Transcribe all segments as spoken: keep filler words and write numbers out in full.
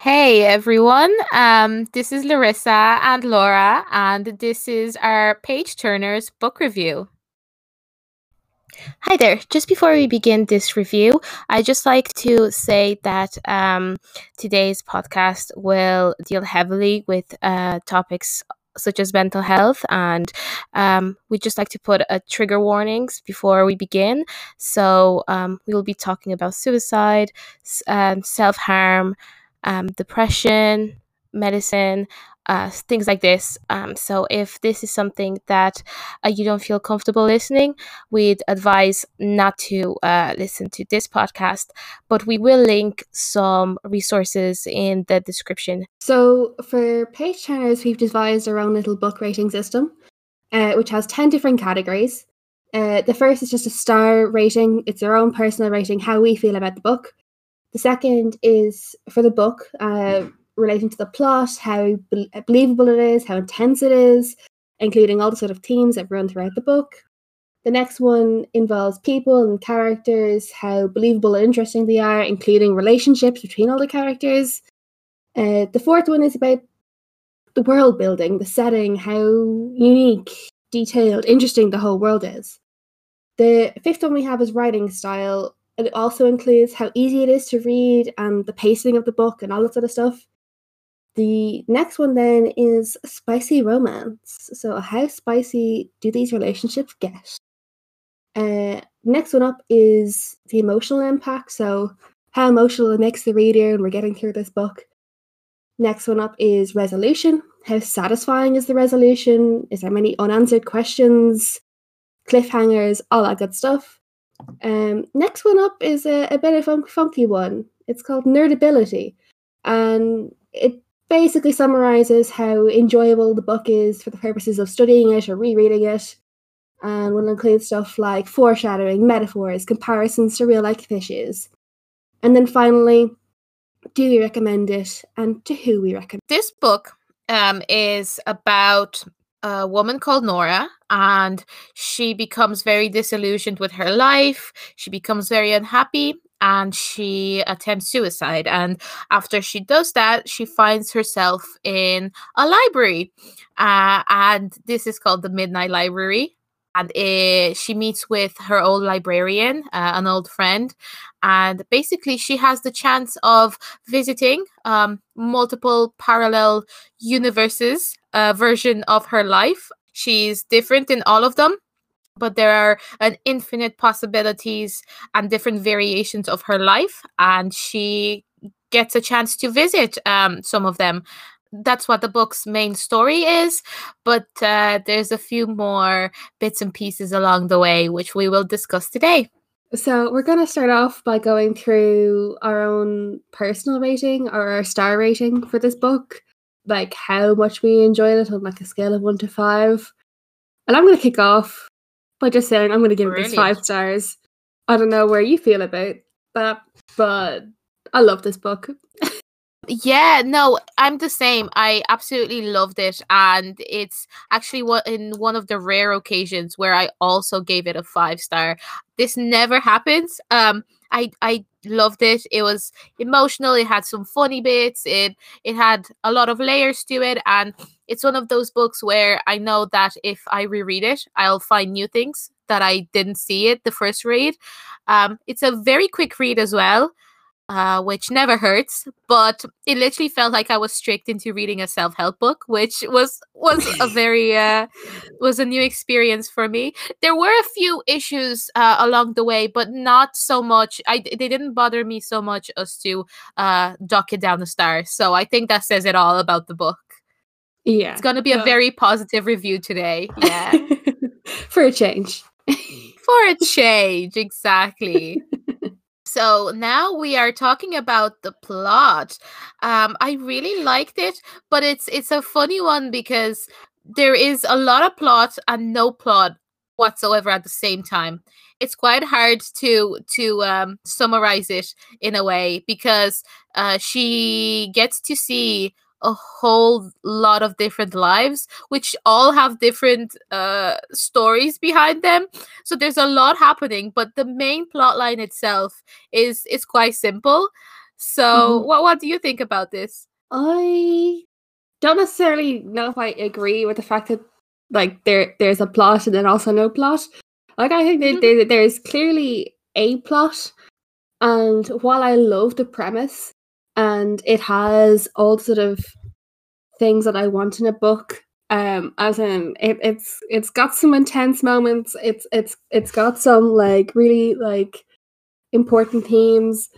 Hey everyone, um, this is Larissa and Laura, and this is our Page Turners book review. Hi there. Just before we begin this review, I'd just like to say that um, today's podcast will deal heavily with uh, topics such as mental health, and um, we'd just like to put a trigger warnings before we begin. So um, we will be talking about suicide, um, self-harm, um, depression, medicine, uh, things like this. Um, so if this is something that uh, you don't feel comfortable listening, we'd advise not to uh, listen to this podcast, but we will link some resources in the description. So for Page Turners, we've devised our own little book rating system, uh, which has ten different categories. Uh, the first is just a star rating. It's our own personal rating, how we feel about the book. The second is for the book, uh, relating to the plot, how be- believable it is, how intense it is, including all the sort of themes that run throughout the book. The next one involves people and characters, how believable and interesting they are, including relationships between all the characters. Uh, the fourth one is about the world building, the setting, how unique, detailed, interesting the whole world is. The fifth one we have is writing style. It also includes how easy it is to read and the pacing of the book and all that sort of stuff. The next one then is spicy romance. So how spicy do these relationships get? Uh, next one up is the emotional impact. So how emotional it makes the reader when we're getting through this book. Next one up is resolution. How satisfying is the resolution? Is there many unanswered questions, cliffhangers, all that good stuff? Um, next one up is a, a bit of a funky one. It's called nerdability, and it basically summarises how enjoyable the book is for the purposes of studying it or rereading it, and will include stuff like foreshadowing, metaphors, comparisons to real-life issues. And then finally, do we recommend it, and to who we recommend it? This book um, is about a woman called Nora, and she becomes very disillusioned with her life. She becomes very unhappy, and she attempts suicide. And after she does that, she finds herself in a library. Uh, and this is called the Midnight Library. And it, she meets with her old librarian, uh, an old friend. And basically, she has the chance of visiting um, multiple parallel universes, uh, version of her life. She's different in all of them, but there are an infinite possibilities and different variations of her life. And she gets a chance to visit um, some of them. That's what the book's main story is, but uh, there's a few more bits and pieces along the way, which we will discuss today. So we're going to start off by going through our own personal rating or our star rating for this book, like how much we enjoyed it on like a scale of one to five. And I'm going to kick off by just saying I'm going to give Brilliant. This five stars. I don't know where you feel about that, but I love this book. Yeah, no, I'm the same. I absolutely loved it. And it's actually one, in one of the rare occasions where I also gave it a five star. This never happens. Um, I I loved it. It was emotional. It had some funny bits. It, it had a lot of layers to it. And it's one of those books where I know that if I reread it, I'll find new things that I didn't see it the first read. Um, it's a very quick read as well. Uh, which never hurts, but it literally felt like I was tricked into reading a self-help book, which was was a very uh, was a new experience for me. There were a few issues uh, along the way, but not so much. I they didn't bother me so much as to uh, dock it down a star. So I think that says it all about the book. Yeah, it's going to be so. A very positive review today. Yeah, for a change. For a change, exactly. So now we are talking about the plot. Um, I really liked it, but it's it's a funny one because there is a lot of plot and no plot whatsoever at the same time. It's quite hard to to um, summarize it in a way because uh, she gets to see a whole lot of different lives, which all have different uh, stories behind them. So there's a lot happening, but the main plot line itself is is quite simple. So mm-hmm. what what do you think about this? I don't necessarily know if I agree with the fact that like there there's a plot and then also no plot. Like I think that there, there is clearly a plot, and while I love the premise and it has all sort of things that I want in a book, um, as in it, it's it's got some intense moments. It's it's it's got some like really like important themes.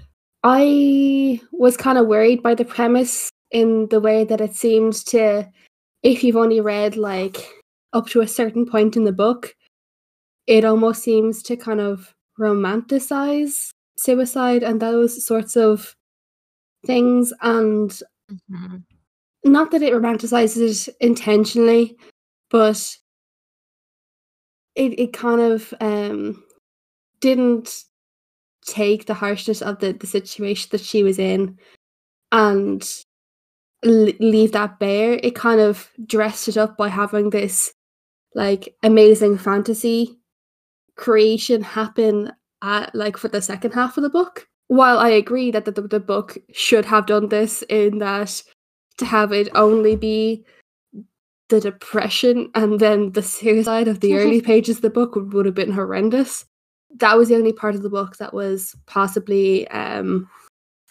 I was kind of worried by the premise in the way that it seemed to, if you've only read like up to a certain point in the book, it almost seems to kind of romanticize suicide and those sorts of things. And mm-hmm. not that it romanticizes it intentionally, but it it kind of um, didn't take the harshness of the, the situation that she was in and l- leave that bare. It kind of dressed it up by having this like amazing fantasy creation happen at, like for the second half of the book. While I agree that the, the book should have done this, in that to have it only be the depression and then the suicide of the early pages of the book would, would have been horrendous. That was the only part of the book that was possibly um,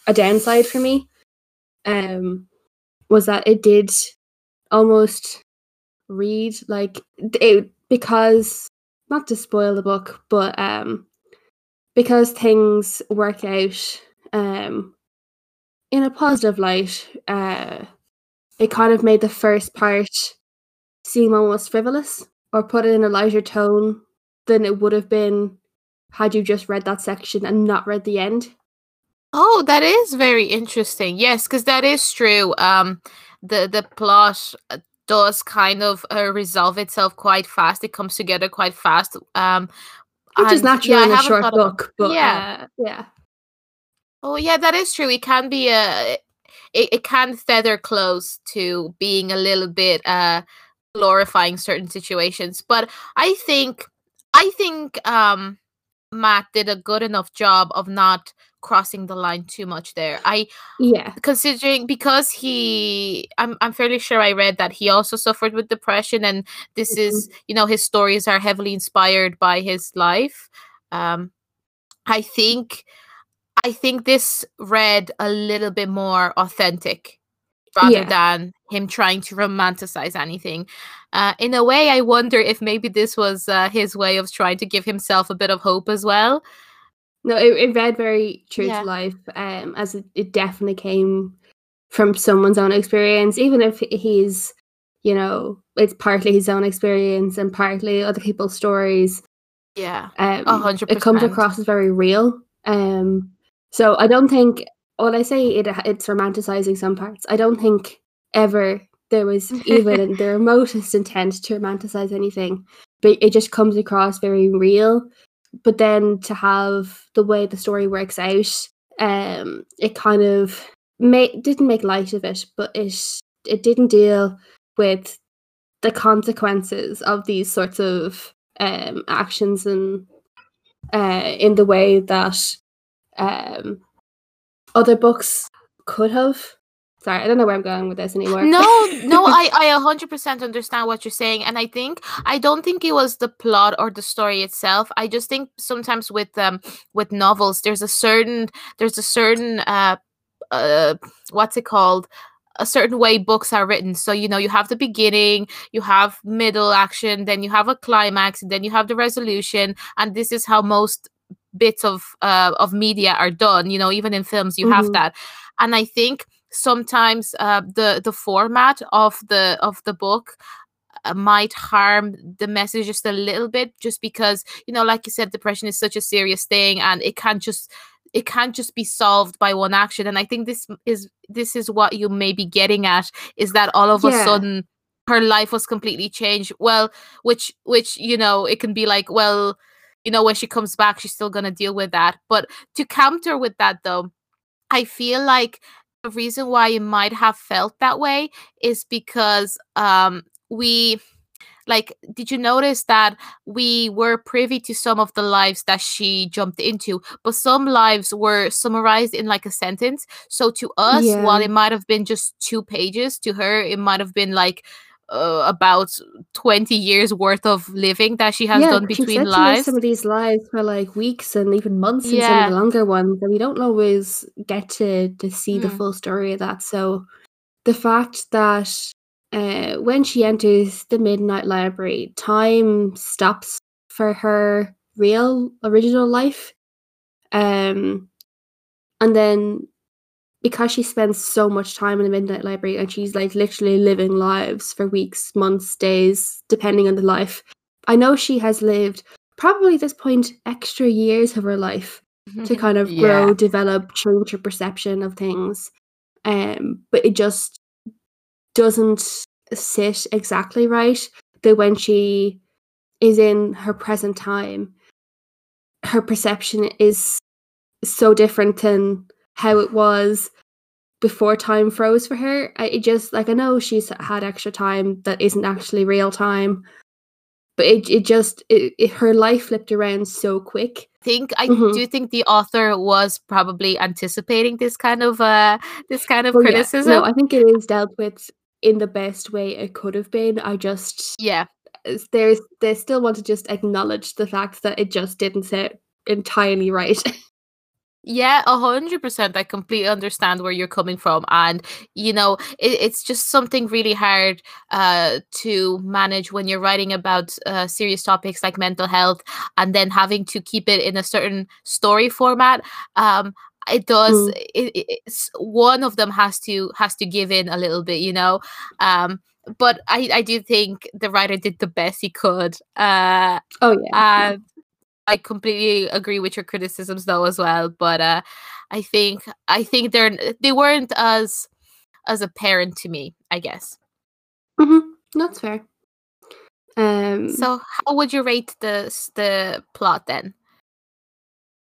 a downside for me, um, was that it did almost read like it, because, not to spoil the book, but um, because things work out um, in a positive light, uh, it kind of made the first part seem almost frivolous, or put it in a lighter tone than it would have been had you just read that section and not read the end. Oh, that is very interesting. Yes, because that is true. Um, the the plot does kind of uh, resolve itself quite fast. It comes together quite fast. Um, Which is natural yeah, in a short book. But, yeah, uh, yeah. Oh, yeah, that is true. It can be a it, it can feather close to being a little bit uh glorifying certain situations. But I think I think um. Matt did a good enough job of not crossing the line too much there. I yeah, considering because he, I'm I'm fairly sure I read that he also suffered with depression, and this mm-hmm. is, you know, his stories are heavily inspired by his life. Um, I think, I think this read a little bit more authentic, rather yeah. than him trying to romanticize anything. Uh, in a way, I wonder if maybe this was uh, his way of trying to give himself a bit of hope as well. No, it, it read very true yeah. to life, um, as it, it definitely came from someone's own experience, even if he's, you know, it's partly his own experience and partly other people's stories. Yeah, um, one hundred percent. It comes across as very real. Um, so I don't think... Well, I say it, it's romanticizing some parts. I don't think ever there was even the remotest intent to romanticize anything, but it just comes across very real. But then to have the way the story works out, um, it kind of ma- didn't make light of it, but it, it didn't deal with the consequences of these sorts of um, actions and uh, in the way that... Um, other books could have. Sorry, I don't know where I'm going with this anymore. No, no, I, I one hundred percent understand what you're saying. And I think, I don't think it was the plot or the story itself. I just think sometimes with um with novels, there's a certain, there's a certain, uh, uh what's it called? a certain way books are written. So, you know, you have the beginning, you have middle action, then you have a climax, and then you have the resolution. And this is how most bits of uh, of media are done, you know, even in films you mm-hmm. have that. And I think sometimes uh, the the format of the of the book uh, might harm the message just a little bit, just because, you know, like you said, depression is such a serious thing, and it can't just it can't just be solved by one action. And I think this is this is what you may be getting at, is that all of yeah. a sudden her life was completely changed. Well, which which you know, it can be like, well, you know, when she comes back, she's still going to deal with that. But to counter with that, though, I feel like the reason why it might have felt that way is because um, we, like, did you notice that we were privy to some of the lives that she jumped into, but some lives were summarized in like a sentence. So to us, yeah. while it might have been just two pages, to her, it might have been like uh, about twenty years worth of living that she has yeah, done between lives. Some of these lives for like weeks and even months, and yeah. some of the longer ones. And we don't always get to, to see mm. the full story of that. So the fact that Uh, when she enters the Midnight Library, time stops for her real original life. Um, and then because she spends so much time in the Midnight Library and she's like literally living lives for weeks, months, days, depending on the life. I know she has lived probably at this point extra years of her life to kind of yeah. grow, develop, change her perception of things. Um, but it just doesn't sit exactly right, that when she is in her present time, her perception is so different than how it was before time froze for her. It just, like, I know she's had extra time that isn't actually real time, but it, it just, it, it, her life flipped around so quick. I think I mm-hmm. do think the author was probably anticipating this kind of uh, this kind of well, criticism. Yeah. No, I think it is dealt with in the best way it could have been. I just yeah there's they still want to just acknowledge the fact that it just didn't sit entirely right. Yeah, one hundred percent. I completely understand where you're coming from. And, you know, it, it's just something really hard uh, to manage when you're writing about uh, serious topics like mental health, and then having to keep it in a certain story format. Um, it does. Mm. It, it's, one of them has to has to give in a little bit, you know. Um, but I, I do think the writer did the best he could. Uh, oh, yeah. And, yeah. I completely agree with your criticisms, though, as well. But uh, I think I think they're they weren't as as apparent to me, I guess. Mm-hmm. That's fair. Um, so, how would you rate the the plot then?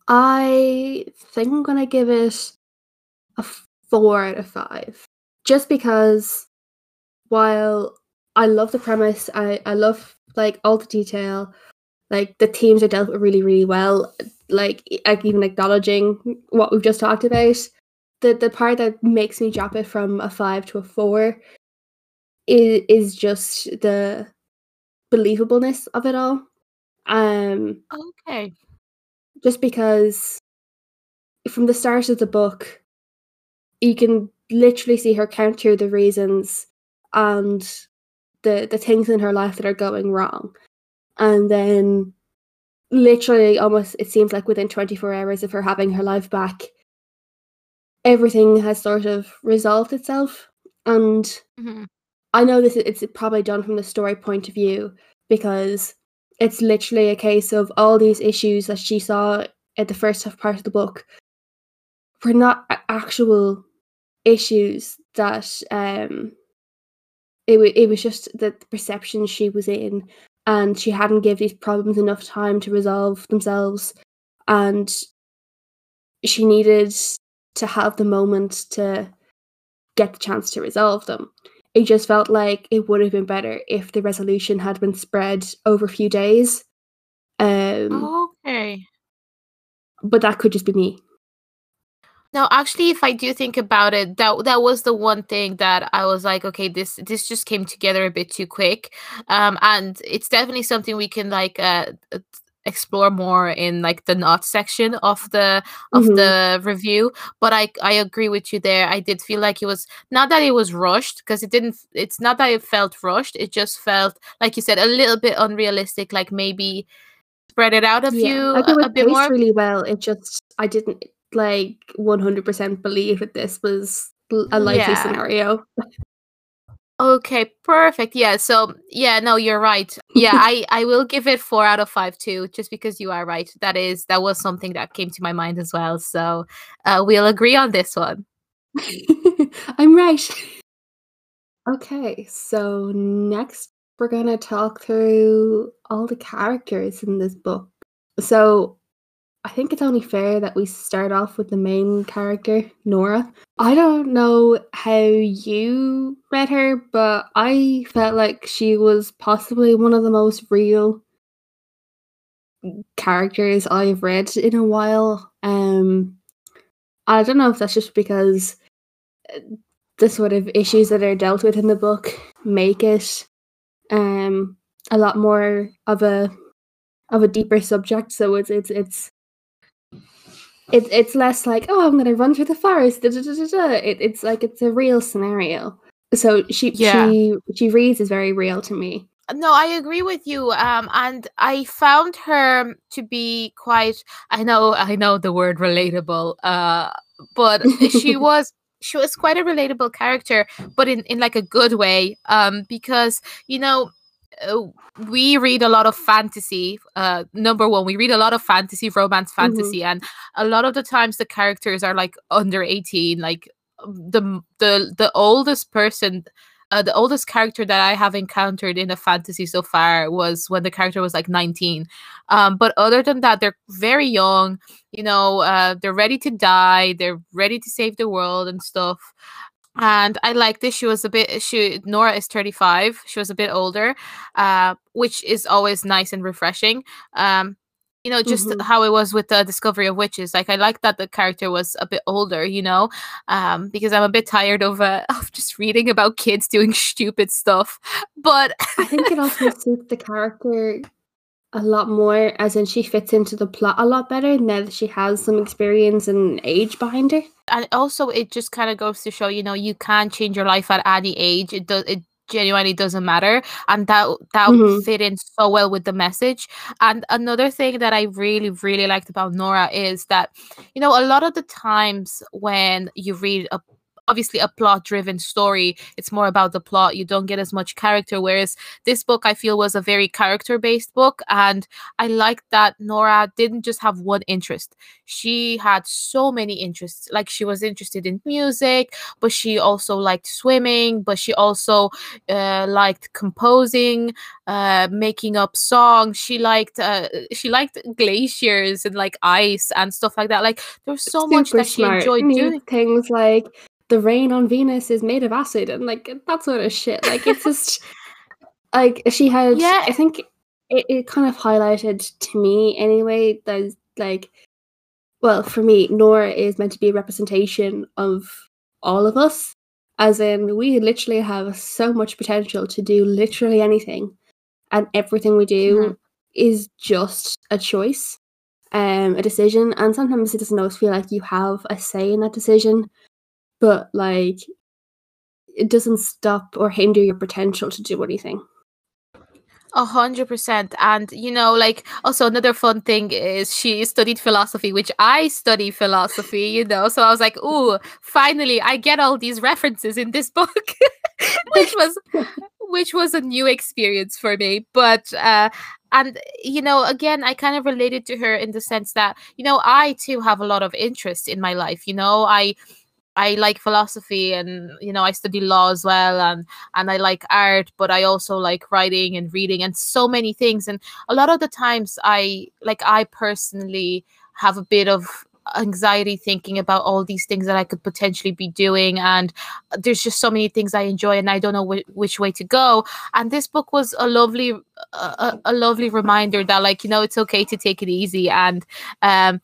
I think I'm gonna give it a four out of five, just because while I love the premise, I I love like all the detail. Like, the themes are dealt with really, really well. Like, like even acknowledging what we've just talked about. The the part that makes me drop it from a five to a four is, is just the believableness of it all. Um, okay. Just because from the start of the book, you can literally see her counter the reasons and the the things in her life that are going wrong. And then literally almost, it seems like within twenty-four hours of her having her life back, everything has sort of resolved itself. And mm-hmm. I know this it's probably done from the story point of view, because it's literally a case of all these issues that she saw at the first half part of the book were not actual issues, that um, it, w- it was just the perception she was in. And she hadn't given these problems enough time to resolve themselves. And she needed to have the moment to get the chance to resolve them. It just felt like it would have been better if the resolution had been spread over a few days. Um, okay. But that could just be me. No, actually, if I do think about it, that that was the one thing that I was like, okay, this this just came together a bit too quick. Um, and it's definitely something we can like uh, explore more in like the not section of the of mm-hmm. the review. But I I agree with you there. I did feel like it was not that it was rushed, because it didn't. It's not that it felt rushed. It just felt, like you said, a little bit unrealistic. Like, maybe spread it out a few yeah, like it was a bit more. Really well. It just I didn't. like one hundred percent believe that this was a likely yeah. scenario. Okay, perfect. Yeah, so yeah, no, you're right. Yeah, I, I will give it four out of five too, just because you are right. That is, that was something that came to my mind as well. So uh, we'll agree on this one. I'm right. Okay, so next we're going to talk through all the characters in this book. So I think it's only fair that we start off with the main character, Nora. I don't know how you read her, but I felt like she was possibly one of the most real characters I've read in a while. Um, I don't know if that's just because the sort of issues that are dealt with in the book make it um, a lot more of a of a deeper subject. So it's it's it's It, it's less like, oh, I'm going to run through the forest. Da, da, da, da, da. It, it's like it's a real scenario. So she yeah. she she reads is very real to me. No, I agree with you. Um, and I found her to be quite. I know, I know the word relatable. Uh, but she was she was quite a relatable character, but in, in like a good way. Um, because you know. We read a lot of fantasy. Uh, number one, we read a lot of fantasy, romance fantasy, mm-hmm. and a lot of the times the characters are like under eighteen. Like the the the oldest person, uh, the oldest character that I have encountered in a fantasy so far was when the character was like nineteen. Um, but other than that, they're very young. You know, uh, they're ready to die. They're ready to save the world and stuff. And I like this. She was a bit. She Nora is thirty-five. She was a bit older, uh, which is always nice and refreshing. Um, you know, just mm-hmm. how it was with the Discovery of Witches. Like I like that the character was a bit older. You know, um, because I'm a bit tired of uh, of just reading about kids doing stupid stuff. But I think it also suits the character a lot more, as in she fits into the plot a lot better now that she has some experience and age behind her. And also it just kind of goes to show, you know, you can change your life at any age. It does. It genuinely doesn't matter. And that that mm-hmm. fit in so well with the message. And another thing that I really, really liked about Nora is that, you know, a lot of the times when you read a obviously a plot-driven story, it's more about the plot. You don't get as much character, whereas this book, I feel, was a very character-based book, and I like that Nora didn't just have one interest. She had so many interests. Like, she was interested in music, but she also liked swimming, but she also uh, liked composing, uh, making up songs. She liked uh, she liked glaciers and, like, ice and stuff like that. Like, there's so Super much that smart. She enjoyed doing. Things like the rain on Venus is made of acid and like that sort of shit. Like it's just like she had yeah. I think it, it kind of highlighted to me anyway that like, well, for me, Nora is meant to be a representation of all of us, as in we literally have so much potential to do literally anything, and everything we do mm-hmm. is just a choice, um a decision, and sometimes it doesn't always feel like you have a say in that decision. But, like, it doesn't stop or hinder your potential to do anything. A hundred percent. And, you know, like, also another fun thing is she studied philosophy, which I study philosophy, you know. So I was like, ooh, finally, I get all these references in this book, which was which was a new experience for me. But, uh, and, you know, again, I kind of related to her in the sense that, you know, I, too, have a lot of interest in my life. You know, I... I like philosophy, and, you know, I study law as well, and, and I like art, but I also like writing and reading and so many things. And a lot of the times I, like, I personally have a bit of anxiety thinking about all these things that I could potentially be doing. And there's just so many things I enjoy, and I don't know wh- which way to go. And this book was a lovely, a, a lovely reminder that, like, you know, it's okay to take it easy. And, um,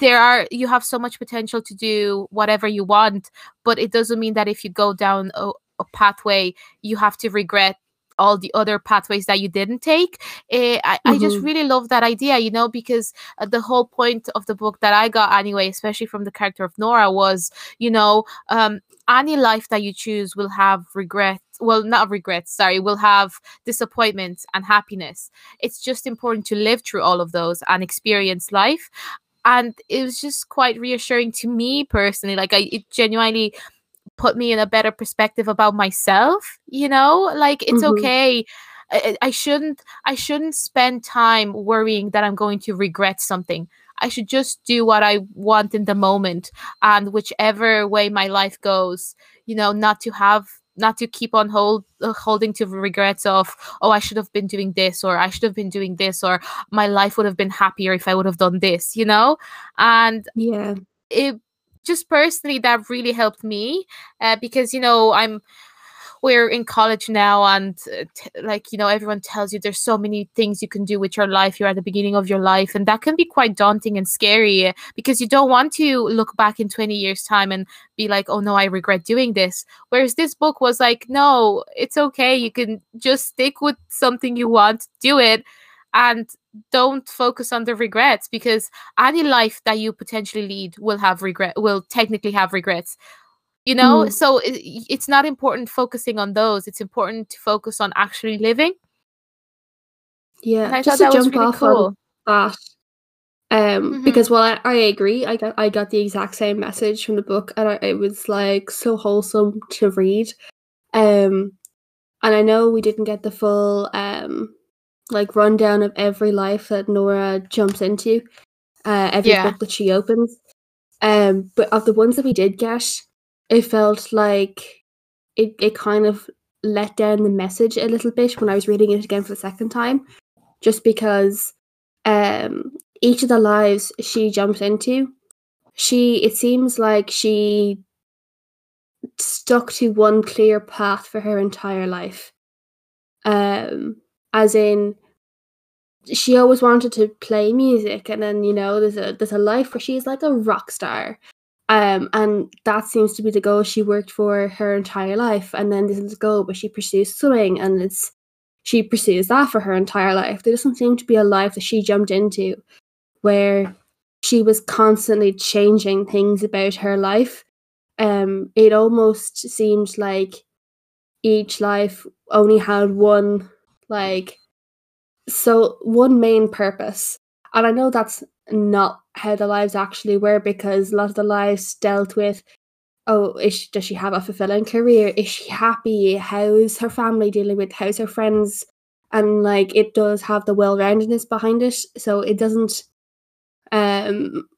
there are you have so much potential to do whatever you want, but it doesn't mean that if you go down a, a pathway you have to regret all the other pathways that you didn't take. uh, I, mm-hmm. I just really love that idea, you know, because uh, the whole point of the book that I got anyway, especially from the character of Nora, was, you know, um any life that you choose will have regrets. Well, not regrets, sorry, will have disappointments and happiness. It's just important to live through all of those and experience life. And it was just quite reassuring to me personally. Like, I, it genuinely put me in a better perspective about myself, you know? Like, it's mm-hmm. okay. I, I shouldn't I shouldn't spend time worrying that I'm going to regret something. I should just do what I want in the moment. And whichever way my life goes, you know, not to have not to keep on hold uh, holding to regrets of, oh, I should have been doing this, or I should have been doing this, or my life would have been happier if I would have done this, you know? And yeah, it just personally, that really helped me uh, because, you know, I'm, we're in college now, and t- like, you know, everyone tells you there's so many things you can do with your life. You're at the beginning of your life, and that can be quite daunting and scary because you don't want to look back in twenty years time and be like, oh no, I regret doing this. Whereas this book was like, no, it's okay. You can just stick with something you want, do it, and don't focus on the regrets, because any life that you potentially lead will have regret, will technically have regrets. You know, mm. so it, it's not important focusing on those. It's important to focus on actually living. Yeah, and I just thought that was really cool. That, um, mm-hmm. because while I, I agree, I got I got the exact same message from the book, and I, it was like so wholesome to read. Um, and I know we didn't get the full um like rundown of every life that Nora jumps into, uh, every yeah. book that she opens. Um, but of the ones that we did get, it felt like it, it kind of let down the message a little bit when I was reading it again for the second time, just because um, each of the lives she jumps into, she it seems like she stuck to one clear path for her entire life. Um, as in, she always wanted to play music, and then, you know, there's a there's a life where she's like a rock star. Um, and that seems to be the goal she worked for her entire life. And then this is the goal where she pursues swimming, and it's she pursues that for her entire life. There doesn't seem to be a life that she jumped into where she was constantly changing things about her life. Um, it almost seemed like each life only had one, like, so one main purpose. And I know that's not how the lives actually were, because a lot of the lives dealt with, oh, is she, does she have a fulfilling career? Is she happy? How's her family dealing with? How's her friends? And like, it does have the well-roundedness behind it, so it doesn't um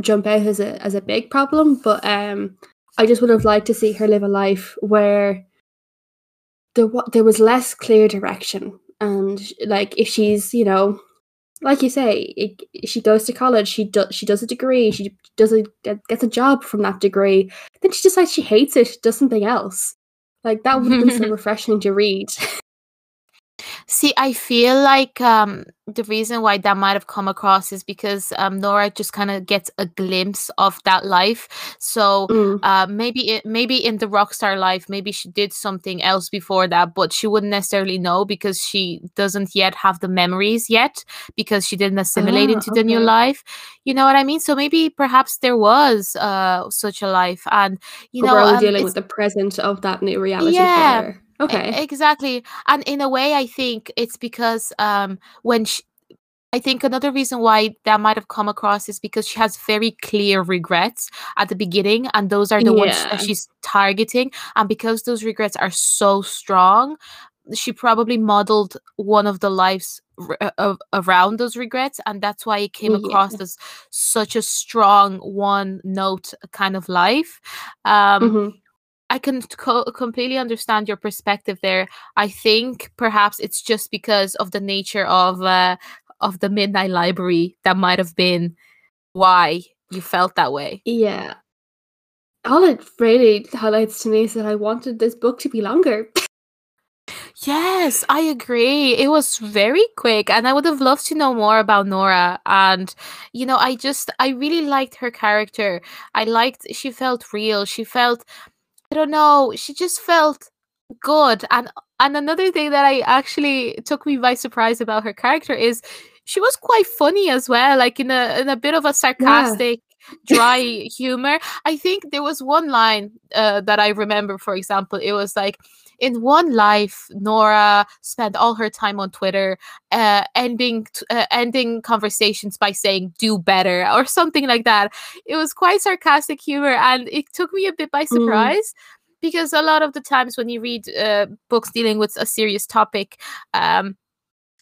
jump out as a as a big problem. But um, I just would have liked to see her live a life where there w- there was less clear direction, and like, if she's, you know, like you say, it, she goes to college, she does she does a degree, she does a, gets a job from that degree, then she decides she hates it, does something else. Like, that would have been so refreshing to read. See, I feel like um, the reason why that might have come across is because um, Nora just kind of gets a glimpse of that life. So mm. uh, maybe it, maybe in the rockstar life, maybe she did something else before that, but she wouldn't necessarily know because she doesn't yet have the memories yet, because she didn't assimilate oh, into okay. the new life. You know what I mean? So maybe perhaps there was uh, such a life, and you but know, we're all um, dealing with the present of that new reality. Yeah. For her. Okay. Exactly. And in a way, I think it's because um, when she, I think another reason why that might have come across is because she has very clear regrets at the beginning, and those are the yeah. ones that she's targeting. And because those regrets are so strong, she probably modeled one of the lives r- of, around those regrets, and that's why it came yeah. across as such a strong one note kind of life. Um, mm-hmm. I can co- completely understand your perspective there. I think perhaps it's just because of the nature of uh, of the Midnight Library that might have been why you felt that way. Yeah. All it really highlights to me is that I wanted this book to be longer. Yes, I agree. It was very quick, and I would have loved to know more about Nora. And, you know, I just, I really liked her character. I liked, she felt real. She felt... I don't know, she just felt good. And and another thing that I actually took me by surprise about her character is she was quite funny as well, like in a in a bit of a sarcastic, yeah. dry humor. I think there was one line uh, that I remember, for example. It was like, in one life, Nora spent all her time on Twitter, uh, ending t- uh, ending conversations by saying "do better" or something like that. It was quite sarcastic humor, and it took me a bit by surprise mm. because a lot of the times when you read uh, books dealing with a serious topic, um,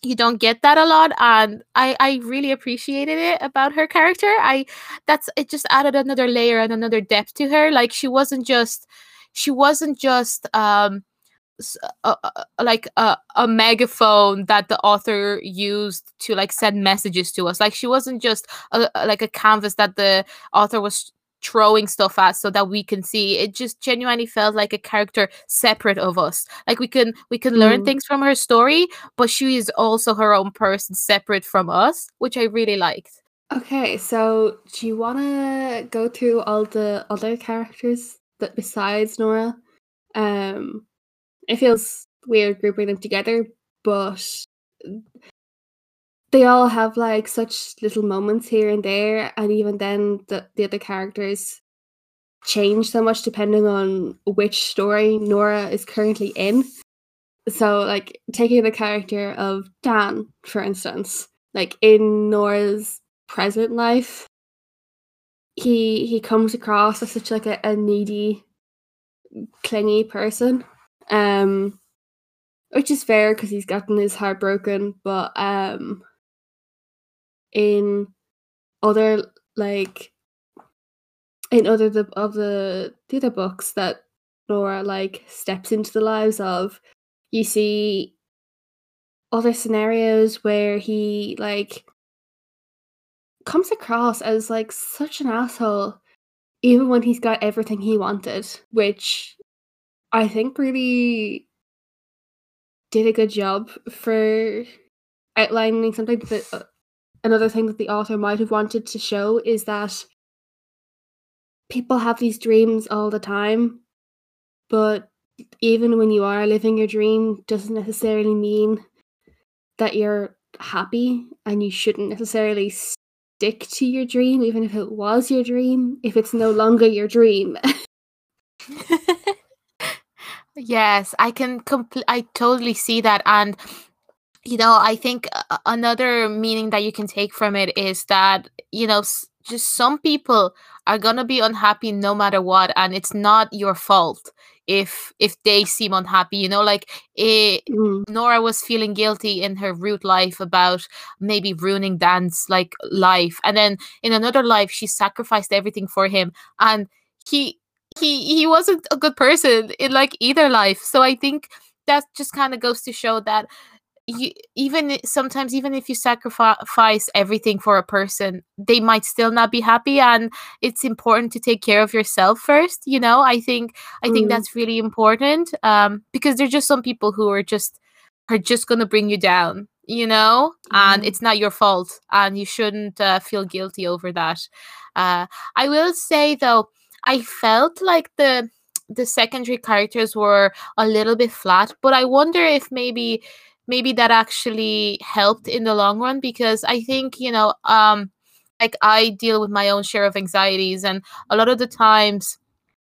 you don't get that a lot. And I, I really appreciated it about her character. I that's it just added another layer and another depth to her. Like, she wasn't just. she wasn't just um a, a, like a, a megaphone that the author used to like send messages to us. Like she wasn't just a, a, like a canvas that the author was throwing stuff at so that we can see. It just genuinely felt like a character separate of us. Like we can we can mm. learn things from her story, but she is also her own person separate from us, which I really liked. Okay, so do you want to go through all the other characters that besides Nora? Um, it feels weird grouping them together, but they all have like such little moments here and there, and even then the, the other characters change so much depending on which story Nora is currently in. So like taking the character of Dan, for instance, like in Nora's present life, he he comes across as such like a, a needy, clingy person, um, which is fair because he's gotten his heart broken, but um, in other like in other the, of the, the other books that Nora like steps into the lives of, you see other scenarios where he like comes across as like such an asshole even when he's got everything he wanted, which I think really did a good job for outlining something that uh, another thing that the author might have wanted to show is that people have these dreams all the time, but even when you are living your dream doesn't necessarily mean that you're happy, and you shouldn't necessarily st- stick to your dream, even if it was your dream, if it's no longer your dream. Yes, I can compl- I totally see that. And you know, I think another meaning that you can take from it is that, you know, s- just some people are gonna be unhappy no matter what, and it's not your fault if if they seem unhappy, you know, like it, mm. Nora was feeling guilty in her root life about maybe ruining Dan's like life, and then in another life she sacrificed everything for him, and he he he wasn't a good person in like either life. So I think that just kind of goes to show that you, even sometimes even if you sacrifice everything for a person, they might still not be happy, and it's important to take care of yourself first, you know. I think I mm. think that's really important, um because there's just some people who are just are just gonna bring you down, you know, mm. and it's not your fault, and you shouldn't uh, feel guilty over that. uh I will say though, I felt like the the secondary characters were a little bit flat, but I wonder if maybe maybe that actually helped in the long run, because I think, you know, um, like I deal with my own share of anxieties, and a lot of the times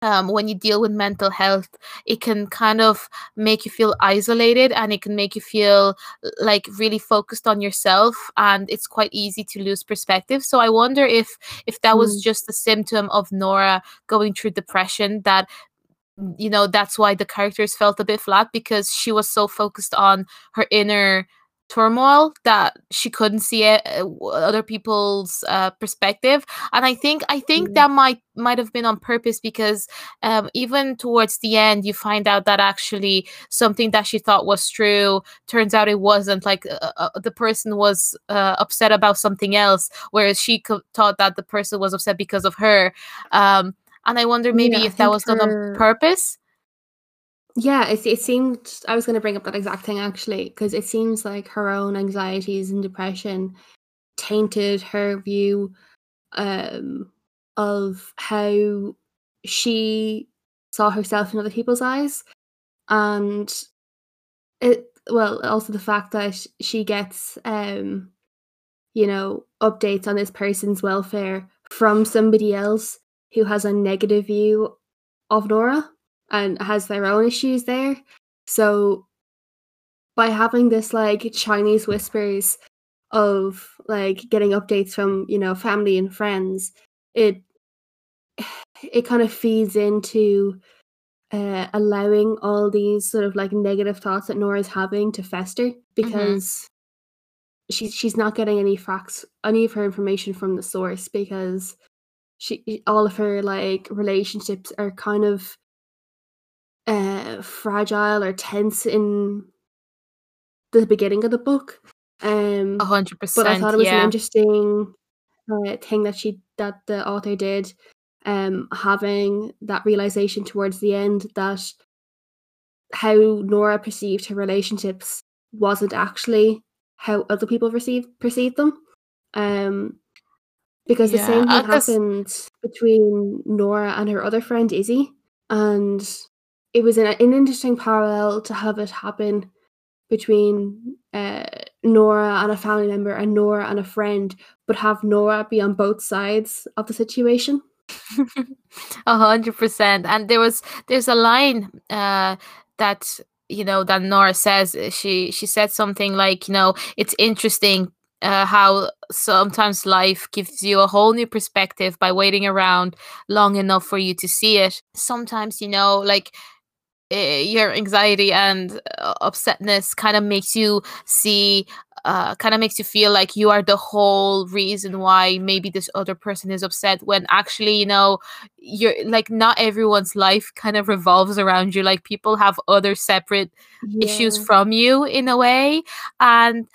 um, when you deal with mental health, it can kind of make you feel isolated, and it can make you feel like really focused on yourself, and it's quite easy to lose perspective. So I wonder if if that mm. was just a symptom of Nora going through depression, that, you know, that's why the characters felt a bit flat, because she was so focused on her inner turmoil that she couldn't see it, uh, other people's uh, perspective. And I think I think mm. that might might have been on purpose, because um, even towards the end you find out that actually something that she thought was true turns out it wasn't, like uh, uh, the person was uh, upset about something else, whereas she co- thought that the person was upset because of her. Um And I wonder maybe yeah, if that was done her... on purpose. Yeah, it, it seemed... I was going to bring up that exact thing, actually, because it seems like her own anxieties and depression tainted her view um, of how she saw herself in other people's eyes. And, it well, also the fact that she gets, um, you know, updates on this person's welfare from somebody else who has a negative view of Nora and has their own issues there. So by having this like Chinese whispers of like getting updates from, you know, family and friends, it it kind of feeds into uh, allowing all these sort of like negative thoughts that Nora's having to fester, because mm-hmm. she's she's not getting any facts, any of her information from the source, because She all of her like relationships are kind of uh, fragile or tense in the beginning of the book. Um, one hundred percent. But I thought it was yeah. an interesting uh, thing that she that the author did, um, having that realization towards the end that how Nora perceived her relationships wasn't actually how other people perceived perceived them. Um, because yeah, the same thing happened this... between Nora and her other friend Izzy, and it was an, an interesting parallel to have it happen between uh, Nora and a family member and Nora and a friend, but have Nora be on both sides of the situation. A hundred percent. And there was there's a line uh, that you know that Nora says. She she said something like, you know, it's interesting. Uh, how sometimes life gives you a whole new perspective by waiting around long enough for you to see it. Sometimes, you know, like uh, your anxiety and uh, upsetness kind of makes you see, uh, kind of makes you feel like you are the whole reason why maybe this other person is upset, when actually, you know, you're like, not everyone's life kind of revolves around you. Like, people have other separate yeah. issues from you in a way. And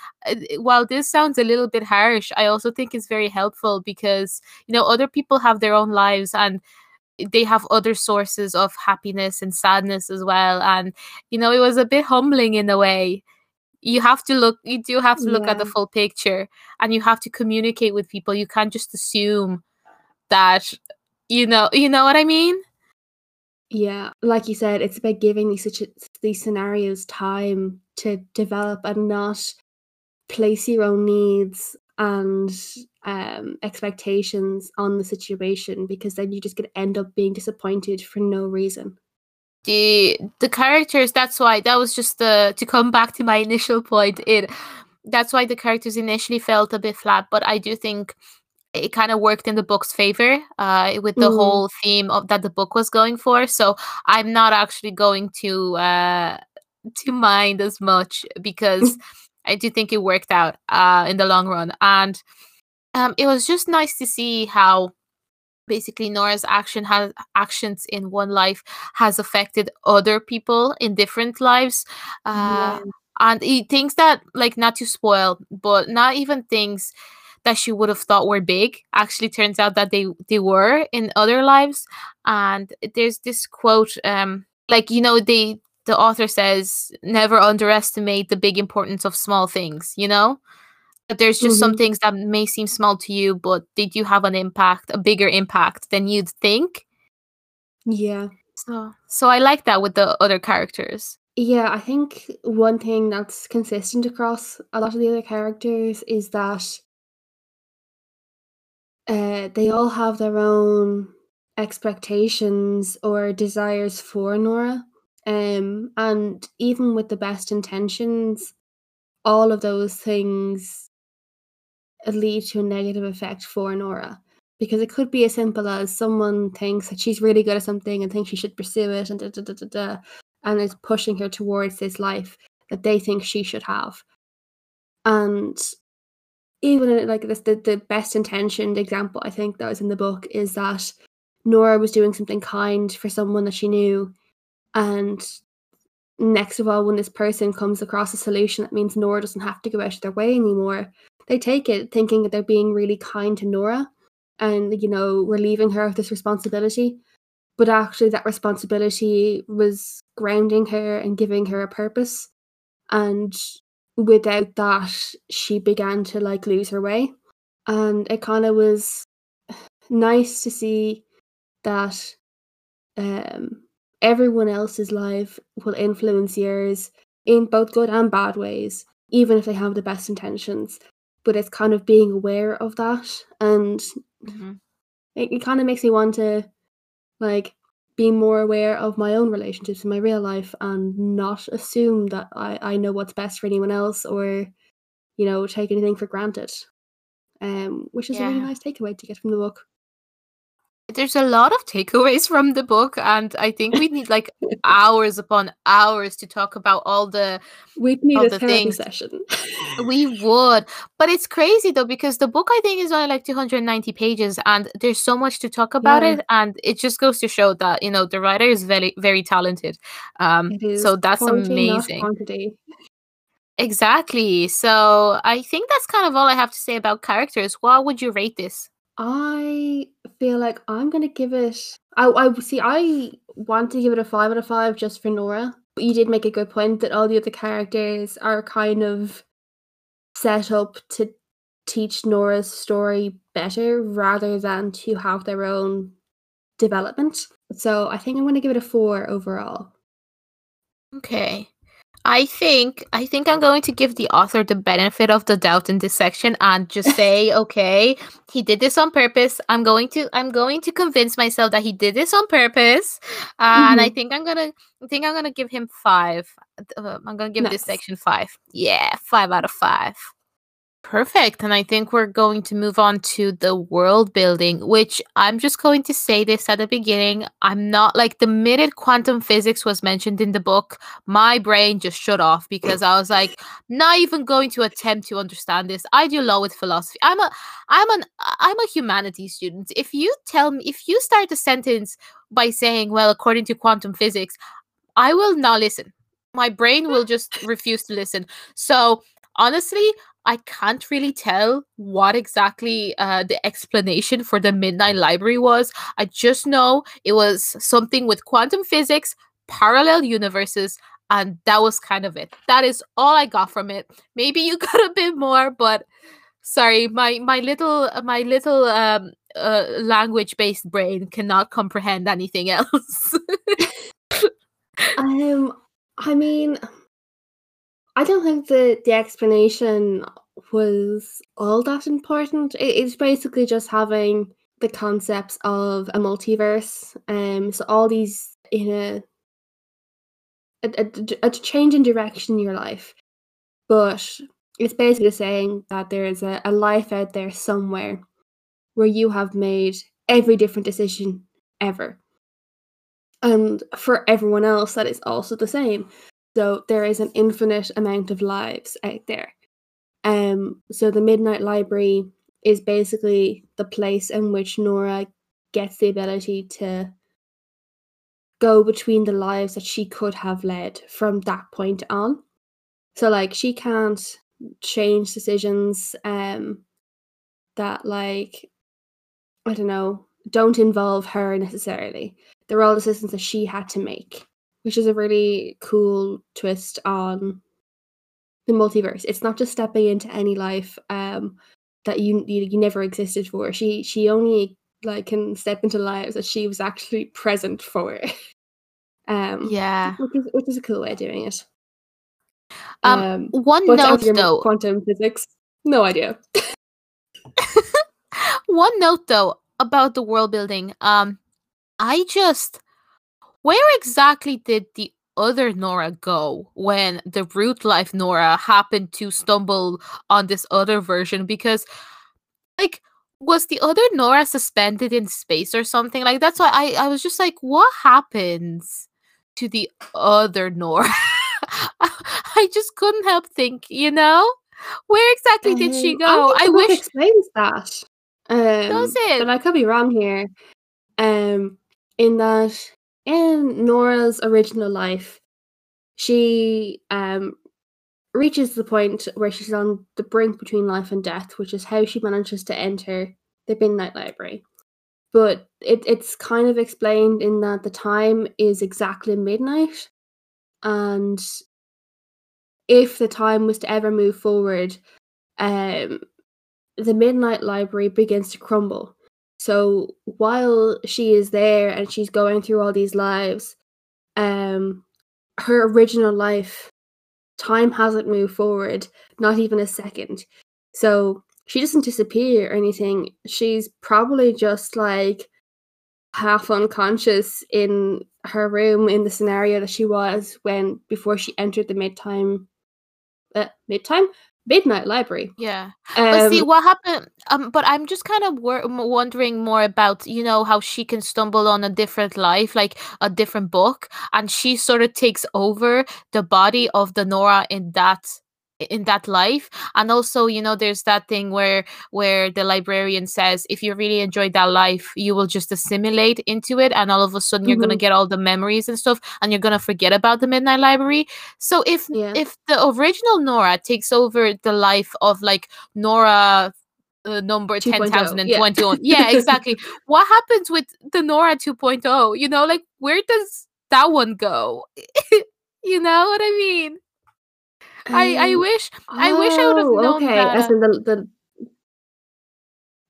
while this sounds a little bit harsh, I also think it's very helpful because, you know, other people have their own lives and they have other sources of happiness and sadness as well. And, you know, it was a bit humbling in a way. You have to look, you do have to look yeah. at the full picture, and you have to communicate with people. You can't just assume that, you know, you know what I mean? Yeah, like you said, it's about giving these, such, these scenarios time to develop and not place your own needs and um, expectations on the situation, because then you're just going to end up being disappointed for no reason. The the characters, that's why, that was just the, to come back to my initial point, it that's why the characters initially felt a bit flat, but I do think it kind of worked in the book's favor uh, with the mm. whole theme of that the book was going for. So I'm not actually going to uh, to mind as much because... I do think it worked out uh, in the long run. And um, it was just nice to see how basically Nora's action has, actions in one life has affected other people in different lives. Uh, yeah. And it, things that, like, not to spoil, but not even things that she would have thought were big, actually turns out that they, they were in other lives. And there's this quote, um, like, you know, they... the author says, never underestimate the big importance of small things, you know? But there's just mm-hmm. some things that may seem small to you, but they do have an impact, a bigger impact than you'd think. Yeah. So so I like that with the other characters. Yeah, I think one thing that's consistent across a lot of the other characters is that uh, they all have their own expectations or desires for Nora. Um, and even with the best intentions, all of those things lead to a negative effect for Nora, because it could be as simple as someone thinks that she's really good at something and thinks she should pursue it and da, da, da, da, da, and is pushing her towards this life that they think she should have. And even like this, the, the best intentioned example I think that was in the book is that Nora was doing something kind for someone that she knew. And next of all, when this person comes across a solution that means Nora doesn't have to go out of their way anymore, they take it thinking that they're being really kind to Nora and, you know, relieving her of this responsibility. But actually that responsibility was grounding her and giving her a purpose. And without that, she began to, like, lose her way. And it kind of was nice to see that... Um, everyone else's life will influence yours in both good and bad ways, even if they have the best intentions. But it's kind of being aware of that, and mm-hmm. it, it kind of makes me want to, like, be more aware of my own relationships in my real life and not assume that I, I know what's best for anyone else, or, you know, take anything for granted. Um, which is yeah. a really nice takeaway to get from the book. There's a lot of takeaways from the book, and I think we need like hours upon hours to talk about all the We'd need all a the therapy things. Session. We would. But it's crazy though, because the book I think is only like two hundred ninety pages and there's so much to talk about yeah. it, and it just goes to show that, you know, the writer is very, very talented. Um it is so that's amazing. Exactly. So I think that's kind of all I have to say about characters. What would you rate this? I feel like I'm going to give it... I, I see, I want to give it a five out of five just for Nora. But you did make a good point that all the other characters are kind of set up to teach Nora's story better rather than to have their own development. So I think I'm going to give it a four overall. Okay. I think I think I'm going to give the author the benefit of the doubt in this section and just say, okay, he did this on purpose. I'm going to I'm going to convince myself that he did this on purpose, uh, mm-hmm. and I think I'm gonna I think I'm gonna give him five. Uh, I'm gonna give nice. this section five. Yeah, five out of five. Perfect. And I think we're going to move on to the world building, which I'm just going to say this at the beginning. I'm not like the minute quantum physics was mentioned in the book, my brain just shut off because I was like, not even going to attempt to understand this. I do law with philosophy. I'm a I'm an I'm a humanities student. If you tell me if you start a sentence by saying, well, according to quantum physics, I will not listen. My brain will just refuse to listen. So honestly, I can't really tell what exactly uh, the explanation for the Midnight Library was. I just know it was something with quantum physics, parallel universes, and that was kind of it. That is all I got from it. Maybe you got a bit more, but sorry, my my little my little um, uh, language-based brain cannot comprehend anything else. um, I mean. I don't think the, the explanation was all that important. It, it's basically just having the concepts of a multiverse. Um, so all these in a a, a a change in direction in your life. But it's basically saying that there is a, a life out there somewhere where you have made every different decision ever. And for everyone else, that is also the same. So there is an infinite amount of lives out there. Um, so the Midnight Library is basically the place in which Nora gets the ability to go between the lives that she could have led from that point on. So like she can't change decisions um, that like, I don't know, don't involve her necessarily. They're all decisions that she had to make, which is a really cool twist on the multiverse. It's not just stepping into any life um, that you, you you never existed for. She she only like can step into lives that she was actually present for. um, yeah, which is, which is a cool way of doing it. Um, um, one note though, quantum physics. No idea. One note though about the world building. Um, I just. Where exactly did the other Nora go when the root life Nora happened to stumble on this other version? Because, like, was the other Nora suspended in space or something? Like, that's why I, I was just like, what happens to the other Nora? I just couldn't help think, you know? Where exactly um, did she go? I, I wish it explains that. Um, Does it? But I could be wrong here. Um, in that. In Nora's original life, she um, reaches the point where she's on the brink between life and death, which is how she manages to enter the Midnight Library. But it, it's kind of explained in that the time is exactly midnight, and if the time was to ever move forward, um, the Midnight Library begins to crumble. So while she is there and she's going through all these lives, um, her original life, time hasn't moved forward, not even a second. So she doesn't disappear or anything. She's probably just like half unconscious in her room in the scenario that she was when before she entered the mid-time, uh, mid-time? Midnight Library. Yeah. Um, but see what happened. Um, but I'm just kind of wor- wondering more about, you know, how she can stumble on a different life, like a different book, and she sort of takes over the body of the Nora in that in that life. And also, you know, there's that thing where where the librarian says, if you really enjoy that life, you will just assimilate into it, and all of a sudden mm-hmm. you're going to get all the memories and stuff, and you're going to forget about the Midnight Library. So if yeah. if the original Nora takes over the life of like Nora uh, number ten thousand twenty-one, yeah. yeah, exactly. What happens with the Nora two point oh? You know, like, where does that one go? You know what I mean? Um, I, I wish I oh, wish I would have known okay. that. As in the, the,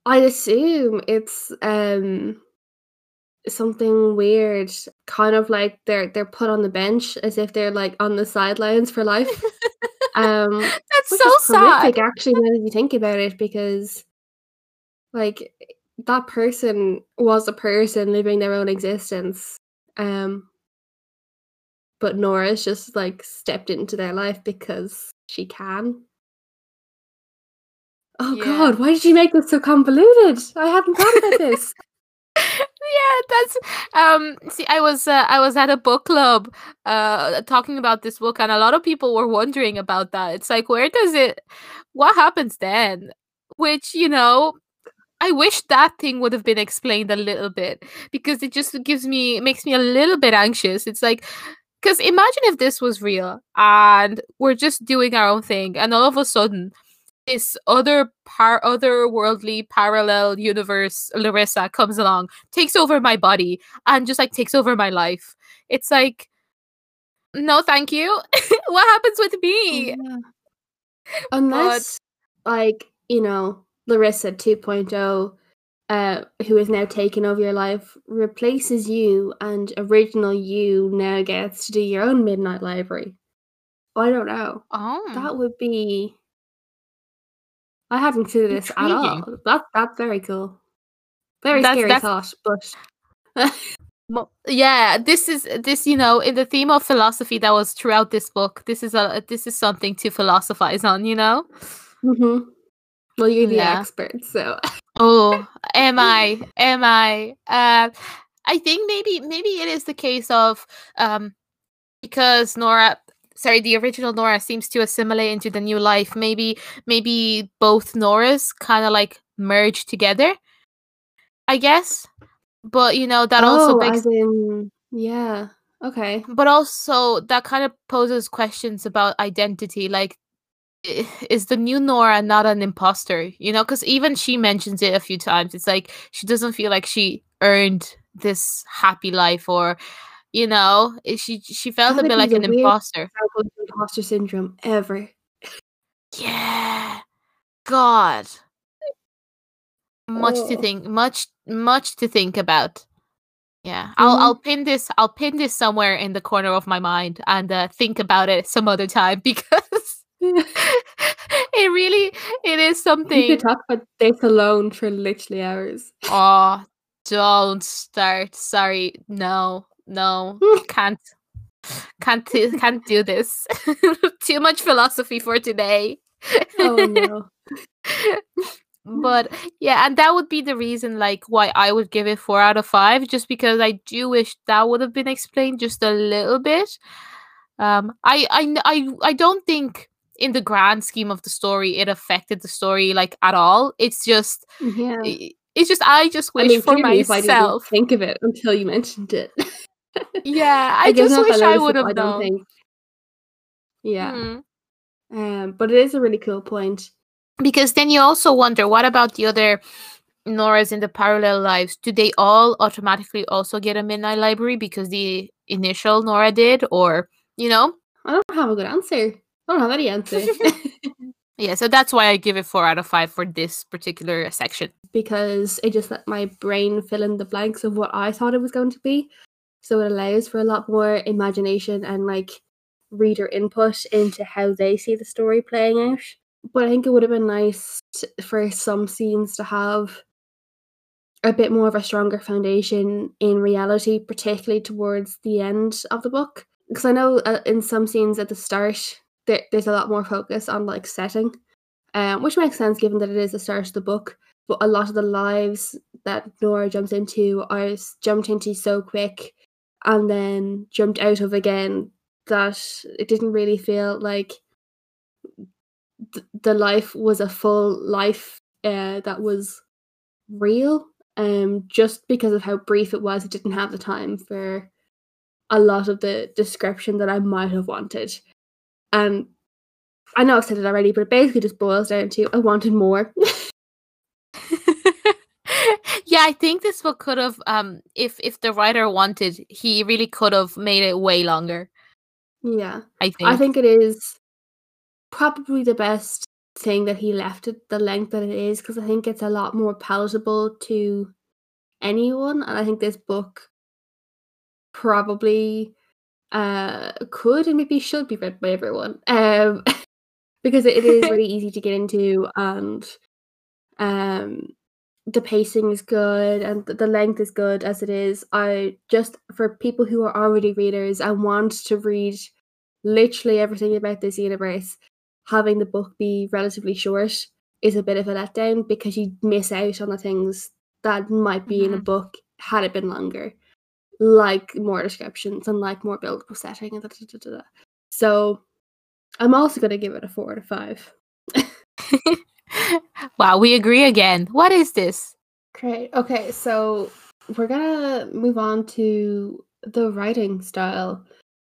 I assume it's um something weird, kind of like they're they're put on the bench as if they're like on the sidelines for life. um, That's so horrific, sad. Actually, now that you think about it, because like that person was a person living their own existence. Um. But Nora's just, like, stepped into their life because she can. Oh, yeah. God, why did you make this so convoluted? I hadn't thought about this. Yeah, that's... Um, see, I was uh, I was at a book club uh, talking about this book, and a lot of people were wondering about that. It's like, where does it... What happens then? Which, you know... I wish that thing would have been explained a little bit, because it just gives me... makes me a little bit anxious. It's like... Because imagine if this was real and we're just doing our own thing, and all of a sudden this other par- otherworldly parallel universe Larissa comes along, takes over my body, and just like takes over my life. It's like, no, thank you. What happens with me? Yeah. Unless, but, like, you know, Larissa two point oh, Uh, who is now taking over your life, replaces you, and original you now gets to do your own Midnight Library. I don't know. Oh, that would be. I haven't considered this at all. That that's very cool. Very that's, scary that's... thought, but. Well, yeah, this is this, you know, in the theme of philosophy that was throughout this book. This is a this is something to philosophize on, you know. Mm-hmm. Well, you're the yeah. expert, so. Oh, am I? Am I? Uh, I think maybe maybe it is the case of um, because Nora, sorry, the original Nora seems to assimilate into the new life. Maybe maybe both Noras kind of like merge together, I guess. But, you know, that oh, also makes... as in, yeah, okay. But also that kind of poses questions about identity, like, is the new Nora not an imposter? You know, because even she mentions it a few times. It's like she doesn't feel like she earned this happy life, or, you know, she she felt that a bit like an imposter. Imposter syndrome ever. Yeah, God, much oh. to think, much much to think about. Yeah, I'll mm-hmm. I'll pin this I'll pin this somewhere in the corner of my mind, and uh, think about it some other time, because. it really it is something you could talk about this alone for literally hours. Oh, don't start. Sorry, no no can't can't do, can't do this. Too much philosophy for today. Oh no. But yeah, and that would be the reason like why I would give it four out of five, just because I do wish that would have been explained just a little bit. um I I I, I don't think in the grand scheme of the story it affected the story like at all. It's just yeah. it's just I just wish I mean, for myself I think of it until you mentioned it. Yeah, I, I just wish I would have known. Think. Yeah. Mm-hmm. Um but it is a really cool point, because then you also wonder, what about the other Noras in the parallel lives? Do they all automatically also get a Midnight Library because the initial Nora did, or, you know? I don't have a good answer. I don't have any answer. Yeah, so that's why I give it four out of five for this particular section. Because it just let my brain fill in the blanks of what I thought it was going to be. So it allows for a lot more imagination and like reader input into how they see the story playing out. But I think it would have been nice to, for some scenes to have a bit more of a stronger foundation in reality, particularly towards the end of the book. Because I know uh, in some scenes at the start, there's a lot more focus on like setting um, which makes sense given that it is the start of the book. But a lot of the lives that Nora jumps into are jumped into so quick and then jumped out of again that it didn't really feel like th- the life was a full life uh, that was real. Um, just because of how brief it was, it didn't have the time for a lot of the description that I might have wanted. And I know I've said it already, but it basically just boils down to I wanted more. Yeah, I think this book could have, um, if if the writer wanted, he really could have made it way longer. Yeah, I think I think it is probably the best thing that he left it the length that it is, because I think it's a lot more palatable to anyone, and I think this book probably uh, could and maybe should be read by everyone, um, because it, it is really easy to get into, and um. the pacing is good and the length is good as it is. I just, for people who are already readers and want to read literally everything about this universe, having the book be relatively short is a bit of a letdown, because you miss out on the things that might be mm-hmm. in a book had it been longer, like more descriptions and like more build-up setting and da, da, da, da, da. So I'm also going to give it a four out of five. Wow, we agree again. What is this? Great. Okay, so we're gonna move on to the writing style,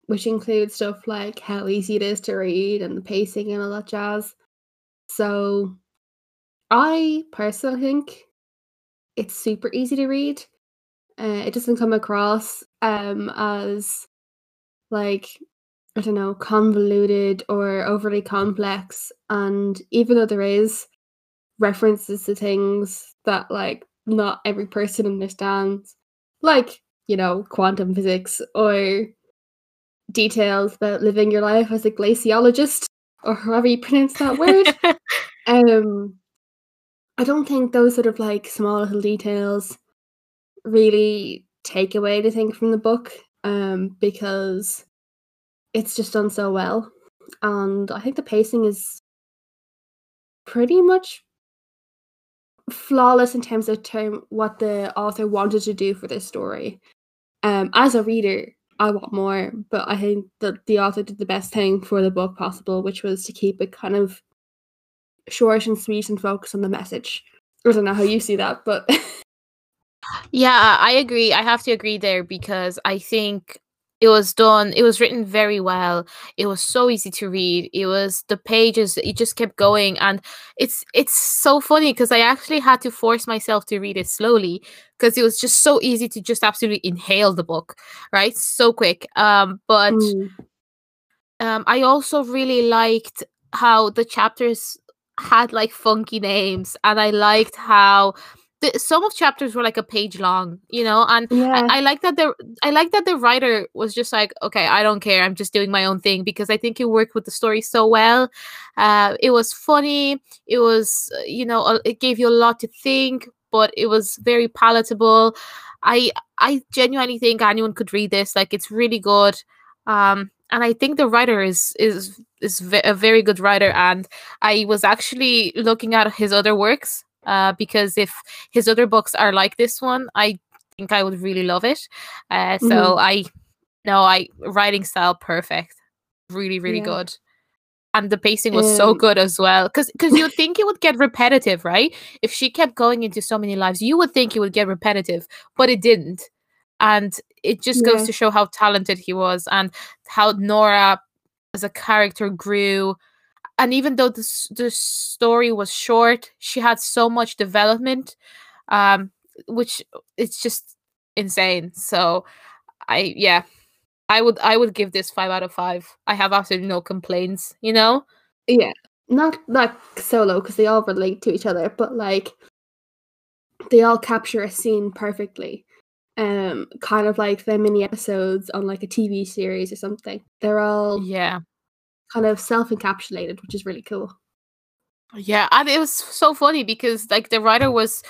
which includes stuff like how easy it is to read and the pacing and all that jazz. So I personally think it's super easy to read. Uh, it doesn't come across um, as, like, I don't know, convoluted or overly complex. And even though there is references to things that, like, not every person understands, like, you know, quantum physics or details about living your life as a glaciologist or however you pronounce that word, um, I don't think those sort of, like, small little details really take away anything from the book, um, because it's just done so well. And I think the pacing is pretty much flawless in terms of term what the author wanted to do for this story. Um, as a reader, I want more, but I think that the author did the best thing for the book possible, which was to keep it kind of short and sweet and focus on the message. I don't know how you see that, but... Yeah, I agree. I have to agree there, because I think... It was done, it was written very well. It was so easy to read. It was the pages, it just kept going. And it's it's so funny, because I actually had to force myself to read it slowly, because it was just so easy to just absolutely inhale the book, right? So quick. Um, but mm. um, I also really liked how the chapters had, like, funky names. And I liked how... some of chapters were like a page long, you know, and yeah. I, I like that the I like that the writer was just like, okay, I don't care, I'm just doing my own thing, because I think it worked with the story so well. Uh, it was funny. It was, you know, it gave you a lot to think, but it was very palatable. I I genuinely think anyone could read this. Like, it's really good. Um, and I think the writer is is is ve- a very good writer. And I was actually looking at his other works, Uh, because if his other books are like this one, I think I would really love it. Uh, so mm-hmm. I, no, I writing style perfect, really, really yeah. good, and the pacing was um, so good as well. Because because you would think it would get repetitive, right? If she kept going into so many lives, you would think it would get repetitive, but it didn't, and it just goes yeah. to show how talented he was and how Nora as a character grew. And even though the the story was short, she had so much development, um, which it's just insane. So, I yeah, I would I would give this five out of five. I have absolutely no complaints. You know, yeah, not like solo, because they all relate to each other, but like they all capture a scene perfectly. Um, kind of like the mini episodes on like a T V series or something. They're all yeah. kind of self-encapsulated, which is really cool. Yeah, and it was so funny because, like, the writer was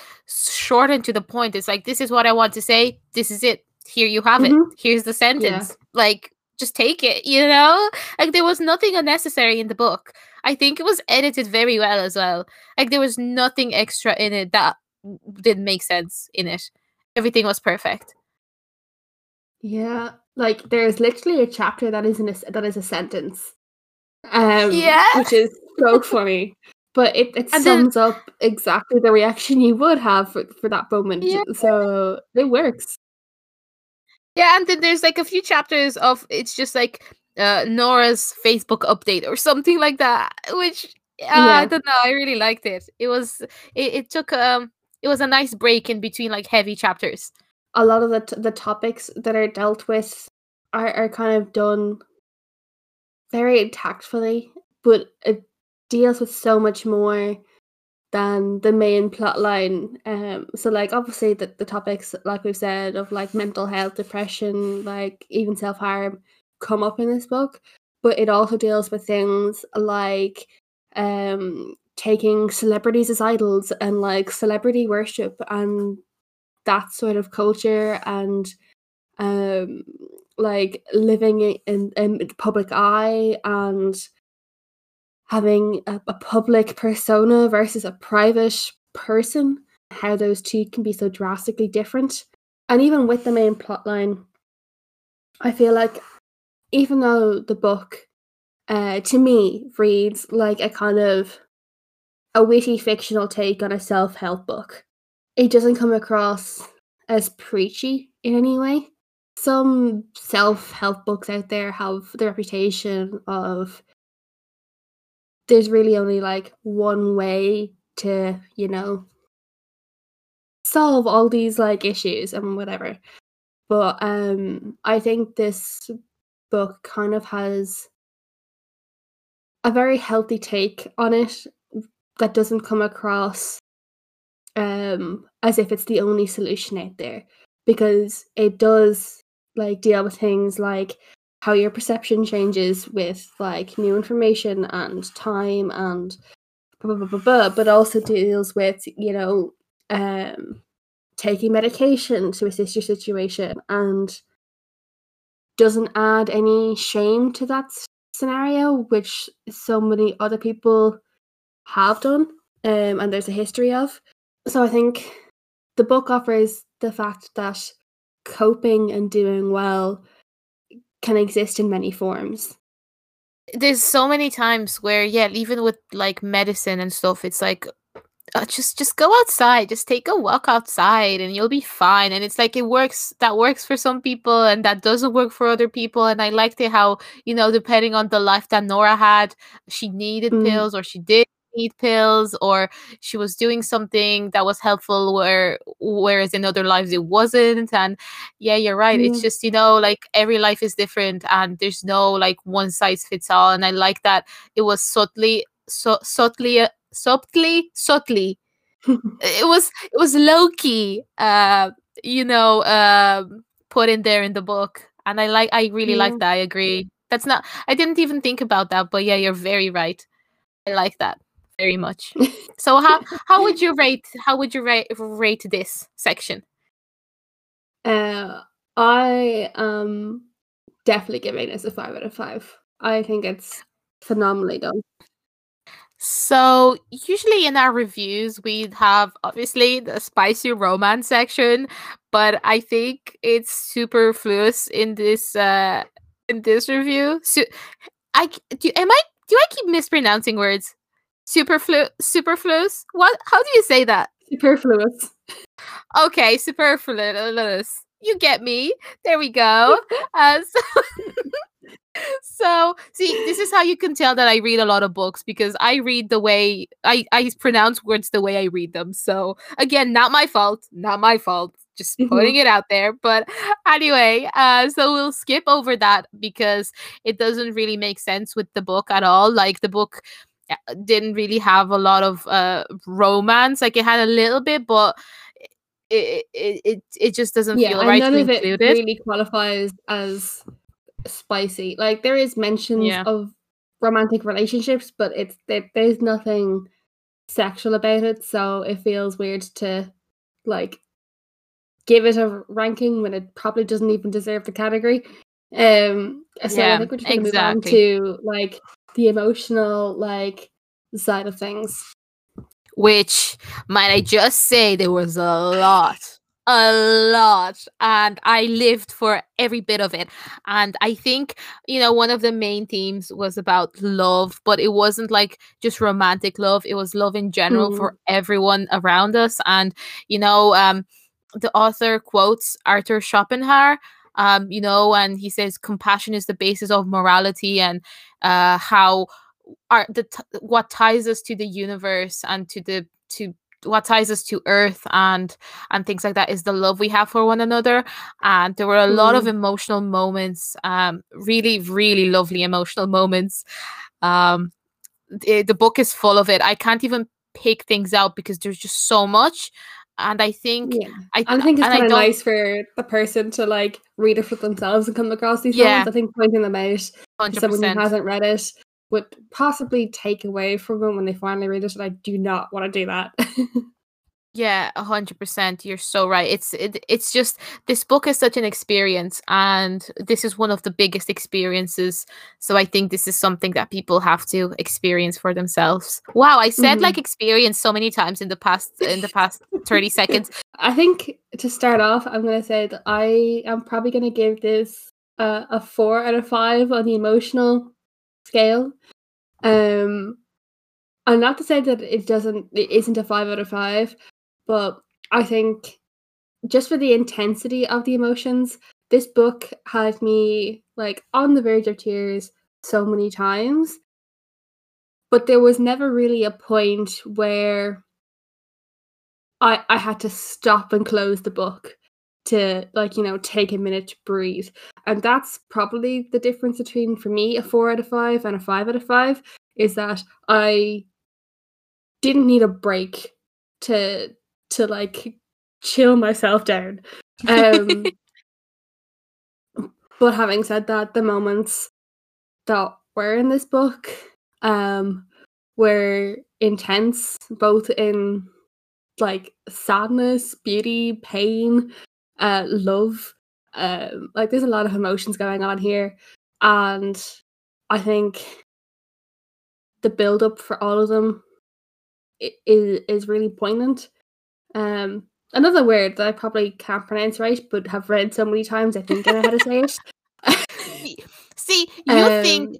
short and to the point. It's like, this is what I want to say. This is it. Here you have mm-hmm. it. Here's the sentence. Yeah. Like, just take it, you know? Like, there was nothing unnecessary in the book. I think it was edited very well as well. Like, there was nothing extra in it that didn't make sense in it. Everything was perfect. Yeah, like, there's literally a chapter that is in a, that is a sentence. Um, yeah. Which is so funny. But it, it sums then, up exactly the reaction you would have for, for that moment. Yeah. So it works. Yeah, and then there's like a few chapters of it's just like uh, Nora's Facebook update or something like that, which uh, yeah. I don't know. I really liked it. It was it, it took um it was a nice break in between like heavy chapters. A lot of the t- the topics that are dealt with are, are kind of done very tactfully, but it deals with so much more than the main plot line. Um, so, like, obviously the, the topics, like we've said, of, like, mental health, depression, like, even self-harm come up in this book. But it also deals with things like um, taking celebrities as idols and, like, celebrity worship and that sort of culture and, um, like, living in, in the public eye and having a, a public persona versus a private person, how those two can be so drastically different. And even with the main plotline, I feel like even though the book, uh, to me, reads like a kind of a witty fictional take on a self-help book, it doesn't come across as preachy in any way. Some self-help books out there have the reputation of there's really only, like, one way to, you know, solve all these, like, issues and whatever. But um, I think this book kind of has a very healthy take on it that doesn't come across um, as if it's the only solution out there. Because it does, like, deal with things like how your perception changes with, like, new information and time and blah, blah, blah, blah, but also deals with, you know, um, taking medication to assist your situation and doesn't add any shame to that scenario, which so many other people have done um, and there's a history of. So I think the book offers the fact that coping and doing well can exist in many forms. There's so many times where, yeah, even with like medicine and stuff, it's like uh, just just go outside, just take a walk outside, and you'll be fine. And it's like it works. That works for some people, and that doesn't work for other people. And I liked it how, you know, depending on the life that Nora had, she needed mm. pills, or she did need pills, or she was doing something that was helpful where whereas in other lives it wasn't. And yeah, you're right, mm. it's just, you know, like every life is different and there's no like one size fits all. And I like that it was subtly so subtly uh, subtly subtly it was it was low-key uh you know uh put in there in the book. And I like I really yeah. like that. I agree. That's not I didn't even think about that, but yeah, you're very right. I like that very much. So how how would you rate how would you rate rate this section? Uh, I am definitely giving this a five out of five. I think it's phenomenally done. So usually in our reviews we'd have obviously the spicy romance section, but I think it's superfluous in this uh, in this review. So, I do, am I do I keep mispronouncing words? Superflu- superfluous? What? How do you say that? Superfluous. Okay, superfluous. You get me. There we go. Uh, so, so, see, this is how you can tell that I read a lot of books, because I read the way, I, I pronounce words the way I read them. So, again, not my fault. Not my fault. Just putting it out there. But anyway, uh, so we'll skip over that because it doesn't really make sense with the book at all. Like, the book didn't really have a lot of uh romance. Like, it had a little bit, but it it it, it just doesn't yeah, feel right none to of include it. Really qualifies as spicy. Like, there is mentions yeah. of romantic relationships, but it's there, there's nothing sexual about it, so it feels weird to like give it a ranking when it probably doesn't even deserve the category. Um, so yeah, I think we're just gonna exactly. move on to like the emotional, like, side of things. Which, might I just say, there was a lot. A lot. And I lived for every bit of it. And I think, you know, one of the main themes was about love, but it wasn't like just romantic love. It was love in general mm-hmm. for everyone around us. And, you know, um, the author quotes Arthur Schopenhauer, um, you know, and he says compassion is the basis of morality and uh, how are the t- what ties us to the universe and to the to what ties us to Earth and and things like that is the love we have for one another. And there were a mm. lot of emotional moments, um, really, really lovely emotional moments. Um, the, the book is full of it. I can't even pick things out because there's just so much. And I think... Yeah. I, I think it's kind of nice for the person to, like, read it for themselves and come across these yeah. moments. I think pointing them out to someone who hasn't read it would possibly take away from them when they finally read it, and I do not want to do that. Yeah, a hundred percent. You're so right. It's it, it's just this book is such an experience, and this is one of the biggest experiences. So I think this is something that people have to experience for themselves. Wow, I said mm-hmm. like experience so many times in the past in the past thirty seconds. I think to start off, I'm going to say that I am probably going to give this uh, a four out of five on the emotional scale. Um, and not to say that it doesn't, it isn't a five out of five. But I think just for the intensity of the emotions, this book had me, like, on the verge of tears so many times. But there was never really a point where I I had to stop and close the book to, like, you know, take a minute to breathe. And that's probably the difference between, for me, a four out of five and a five out of five, is that I didn't need a break to... to like chill myself down. Um, but having said that, the moments that were in this book um, were intense, both in like sadness, beauty, pain, uh, love. Um, like there's a lot of emotions going on here. And I think the build up for all of them is, is really poignant. Um, another word that I probably can't pronounce right, but have read so many times, I think I know how to say it. See, you um, think,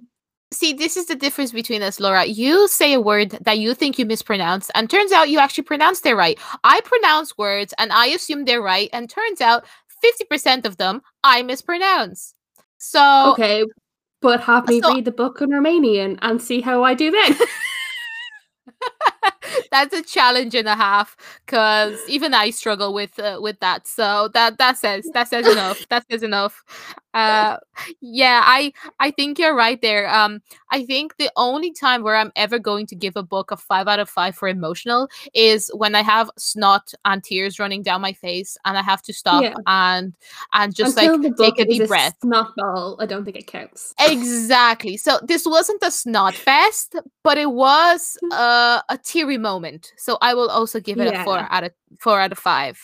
see, this is the difference between us, Laura. You say a word that you think you mispronounce, and turns out you actually pronounced it right. I pronounce words, and I assume they're right, and turns out fifty percent of them I mispronounce. So... Okay, but have me so- read the book in Romanian and see how I do then. That's a challenge and a half, because even I struggle with uh, with that. So that that says that says enough. That says enough. Uh, yeah, I I think you're right there. Um, I think the only time where I'm ever going to give a book a five out of five for emotional is when I have snot and tears running down my face, and I have to stop yeah. and and just Until like take a deep breath. A snot ball, I don't think it counts. Exactly. So this wasn't a snot fest, but it was uh, a teary moment. So I will also give it yeah. a four out of four out of five.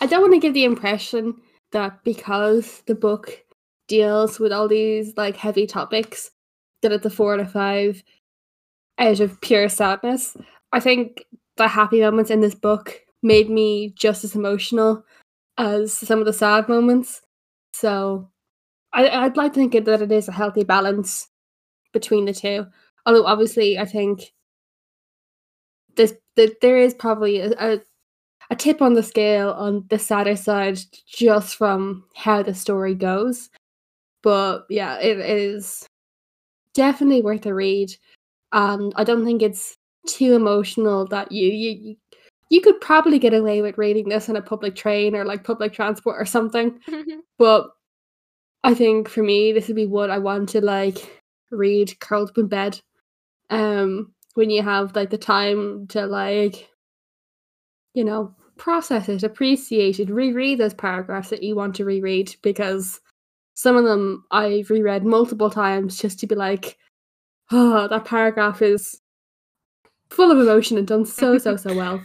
I don't want to give the impression that because the book deals with all these like heavy topics that it's a four out of five out of pure sadness. I think the happy moments in this book made me just as emotional as some of the sad moments. So I, I'd like to think that it is a healthy balance between the two. Although obviously I think this that there is probably a, a a tip on the scale on the sadder side just from how the story goes. But yeah, it is definitely worth a read, and I don't think it's too emotional that you you you could probably get away with reading this on a public train or like public transport or something. But I think for me, this would be what I want to like read curled up in bed, um, when you have like the time to like, you know, process it, appreciate it, reread those paragraphs that you want to reread, because some of them I've reread multiple times just to be like, oh, that paragraph is full of emotion and done so, so, so well.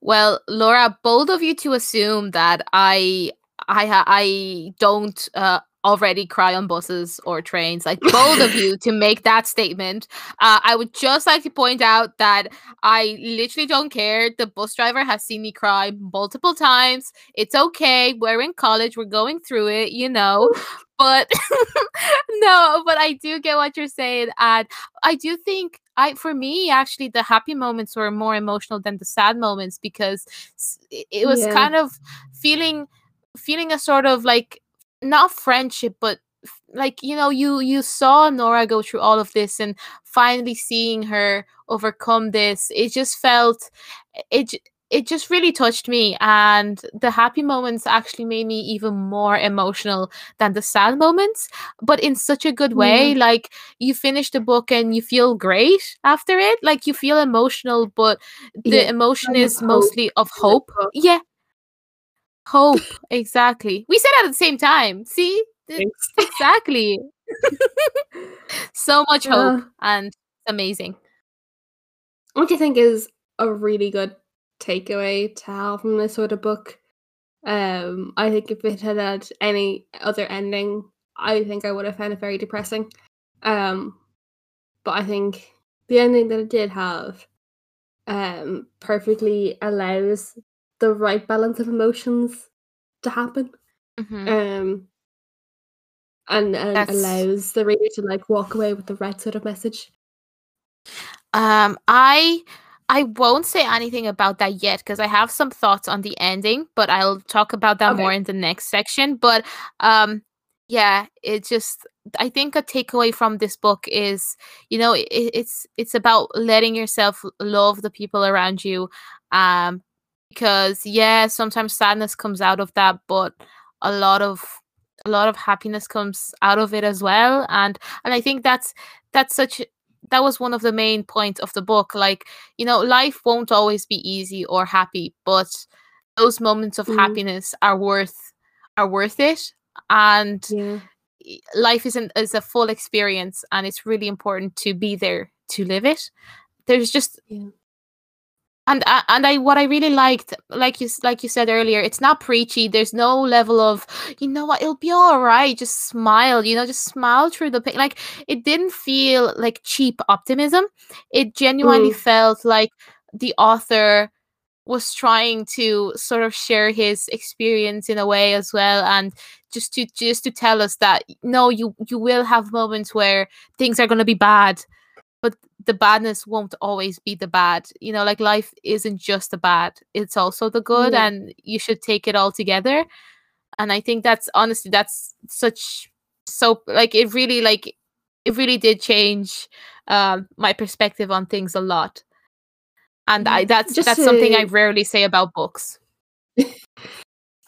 Well, Laura, bold of you to assume that I I, I don't uh, already cry on buses or trains, like both of you, to make that statement. Uh, I would just like to point out that I literally don't care. The bus driver has seen me cry multiple times. It's okay. We're in college. We're going through it, you know. But no, but I do get what you're saying. And I do think I, for me, actually, the happy moments were more emotional than the sad moments, because it, it was yeah. kind of feeling, feeling a sort of like, not friendship, but f- like, you know, you, you saw Nora go through all of this, and finally seeing her overcome this, it just felt, it, it just really touched me. And the happy moments actually made me even more emotional than the sad moments, but in such a good way. Mm. Like, you finish the book and you feel great after it. Like, you feel emotional, but the yeah. emotion and is hope. mostly of hope. Yeah. Hope. Exactly. We said that at the same time. See? Thanks. Exactly. So much hope. Uh, and amazing. What do you think is a really good takeaway to have from this sort of book? Um, I think if it had had any other ending, I think I would have found it very depressing. Um, but I think the ending that it did have um, perfectly allows the right balance of emotions to happen, mm-hmm. um, and, and allows the reader to like walk away with the right sort of message. Um, I I won't say anything about that yet, because I have some thoughts on the ending, but I'll talk about that okay. more in the next section. But um, yeah, it just, I think a takeaway from this book is, you know, it, it's it's about letting yourself love the people around you. Um, Because yeah, sometimes sadness comes out of that, but a lot of a lot of happiness comes out of it as well. And and I think that's that's such that was one of the main points of the book. Like, you know, life won't always be easy or happy, but those moments of mm. happiness are worth are worth it. And yeah. life isn't is a full experience, and it's really important to be there to live it. There's just. Yeah. And uh, and I what I really liked, like you like you said earlier, it's not preachy. There's no level of, you know what, it'll be all right. Just smile, you know, just smile through the pain. Like, it didn't feel like cheap optimism. It genuinely mm. felt like the author was trying to sort of share his experience in a way as well, and just to just to tell us that no, you you will have moments where things are going to be bad, but the badness won't always be the bad, you know, like life isn't just the bad, it's also the good, yeah. and you should take it all together. And I think that's honestly, that's such, so like, it really, like, it really did change um, my perspective on things a lot. And I, that's, just that's to, something I rarely say about books.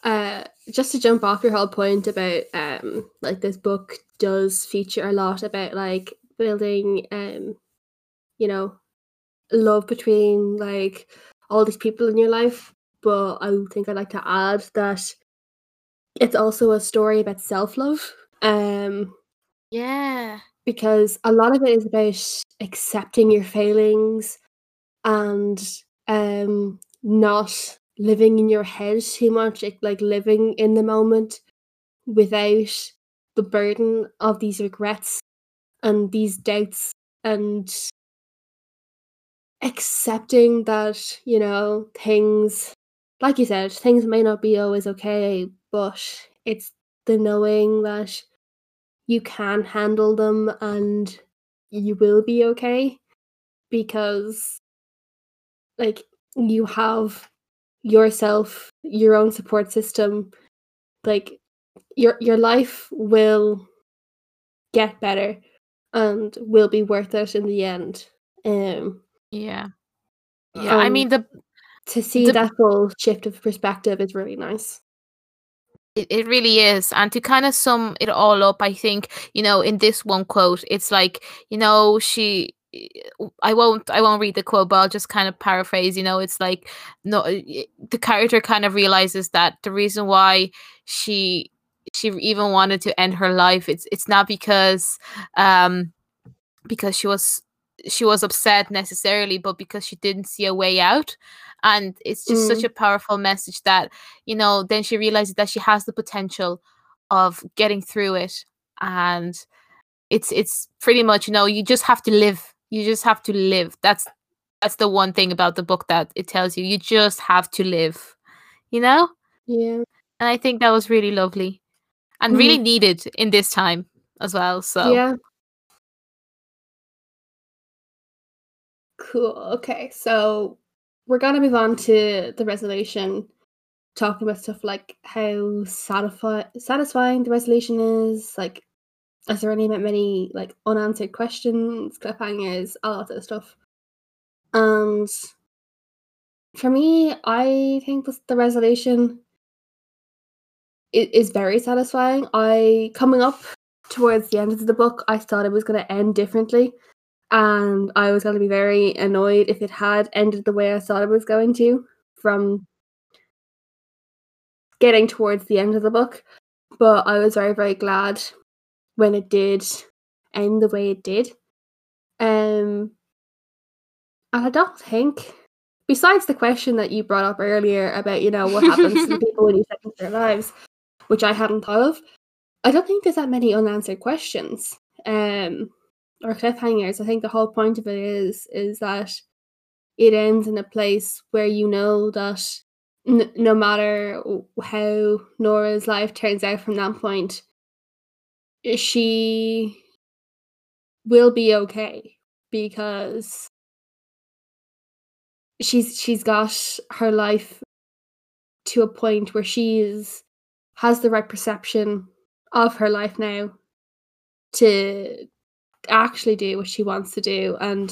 uh, just to jump off your whole point about um, like, this book does feature a lot about like building, um, you know, love between like all these people in your life. But I think I'd like to add that it's also a story about self-love. Um, yeah. Because a lot of it is about accepting your failings and um, not living in your head too much, like living in the moment without the burden of these regrets and these doubts, and accepting that, you know, things, like you said, things may not be always okay, but it's the knowing that you can handle them and you will be okay, because like you have yourself, your own support system, like your your life will get better and will be worth it in the end. Um Yeah, yeah. Um, I mean, the to see the, that whole shift of perspective is really nice. It it really is, and to kind of sum it all up, I think, you know, in this one quote, it's like, you know, she. I won't. I won't read the quote, but I'll just kind of paraphrase. You know, it's like, no, the character kind of realizes that the reason why she she even wanted to end her life, it's it's not because um because she was. she was upset necessarily, but because she didn't see a way out. And it's just mm. such a powerful message that, you know, then she realizes that she has the potential of getting through it. And it's it's pretty much, you know, you just have to live. You just have to live. That's that's the one thing about the book that it tells you. You just have to live, you know? Yeah. And I think that was really lovely and mm-hmm. really needed in this time as well. So yeah. Cool. Okay, so we're gonna move on to the resolution, talking about stuff like how satisfi- satisfying the resolution is. Like, is there any many like unanswered questions, cliffhangers, all that stuff? And for me, I think the resolution is very satisfying. I coming up towards the end of the book, I thought it was going to end differently. And I was going to be very annoyed if it had ended the way I thought it was going to from getting towards the end of the book. But I was very, very glad when it did end the way it did. Um, and I don't think, besides the question that you brought up earlier about, you know, what happens to the people when you step into their lives, which I hadn't thought of, I don't think there's that many unanswered questions. Um... or cliffhangers. I think the whole point of it is is that it ends in a place where you know that n- no matter how Nora's life turns out from that point, she will be okay because she's she's got her life to a point where she is, has the right perception of her life now to actually do what she wants to do. And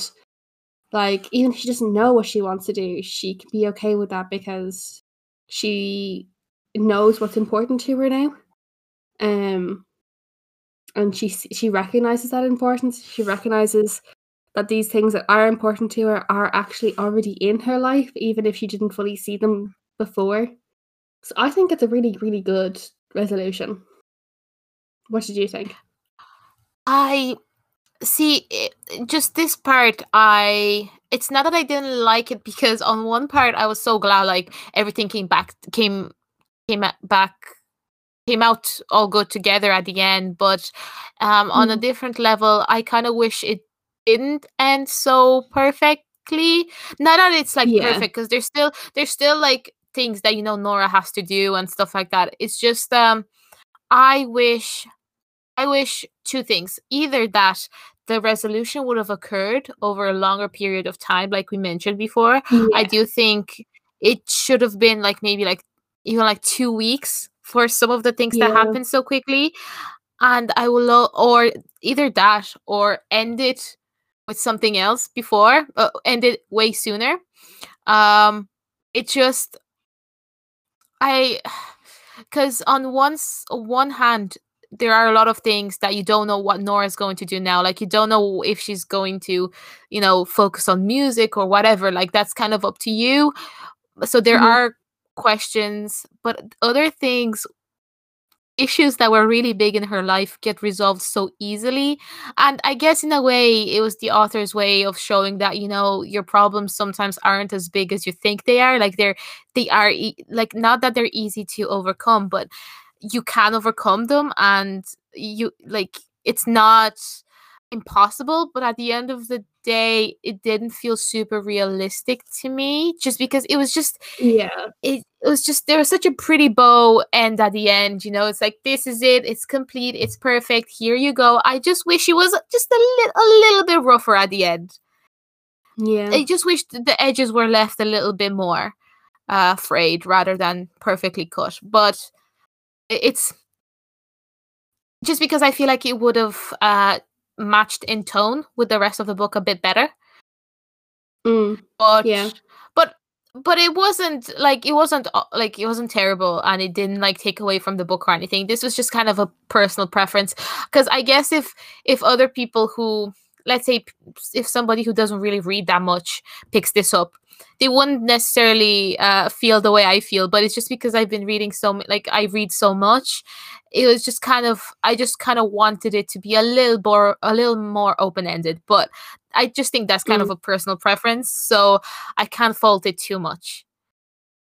like, even if she doesn't know what she wants to do, she can be okay with that because she knows what's important to her now, um and she she recognizes that importance. She recognizes that these things that are important to her are actually already in her life, even if she didn't fully see them before. So I think it's a really, really good resolution. What did you think? I See, it, just this part, I it's not that I didn't like it, because on one part I was so glad, like everything came back, came, came back, came out all good together at the end. But um, mm. on a different level, I kind of wish it didn't end so perfectly. Not that it's like yeah. perfect, because there's still there's still like things that, you know, Nora has to do and stuff like that. It's just um, I wish. I wish two things. Either that the resolution would have occurred over a longer period of time, like we mentioned before. Yeah. I do think it should have been like maybe like even like two weeks for some of the things yeah. that happen so quickly. And I will, lo- or either that or end it with something else before, uh, end it way sooner. Um, it just, I, because on one's, one hand, there are a lot of things that you don't know what Nora's going to do now. Like, you don't know if she's going to, you know, focus on music or whatever. Like, that's kind of up to you. So there mm-hmm. are questions, but other things, issues that were really big in her life get resolved so easily. And I guess in a way it was the author's way of showing that, you know, your problems sometimes aren't as big as you think they are. Like they're, they are e- like, not that they're easy to overcome, but you can overcome them, and you like it's not impossible. But at the end of the day, it didn't feel super realistic to me, just because it was just yeah it, it was just there was such a pretty bow end at the end, you know. It's like, this is it, it's complete, it's perfect, here you go. I just wish it was just a, li- a little bit rougher at the end. yeah I just wish the edges were left a little bit more uh frayed rather than perfectly cut. But it's just because I feel like it would have uh, matched in tone with the rest of the book a bit better. Mm, but yeah. but but it wasn't like it wasn't like it wasn't terrible, and it didn't like take away from the book or anything. This was just kind of a personal preference, because I guess if if other people who, let's say, if somebody who doesn't really read that much picks this up, they wouldn't necessarily uh, feel the way I feel. But it's just because I've been reading so much, like I read so much. It was just kind of, I just kind of wanted it to be a little more, a little more open-ended. But I just think that's kind mm. of a personal preference. So I can't fault it too much.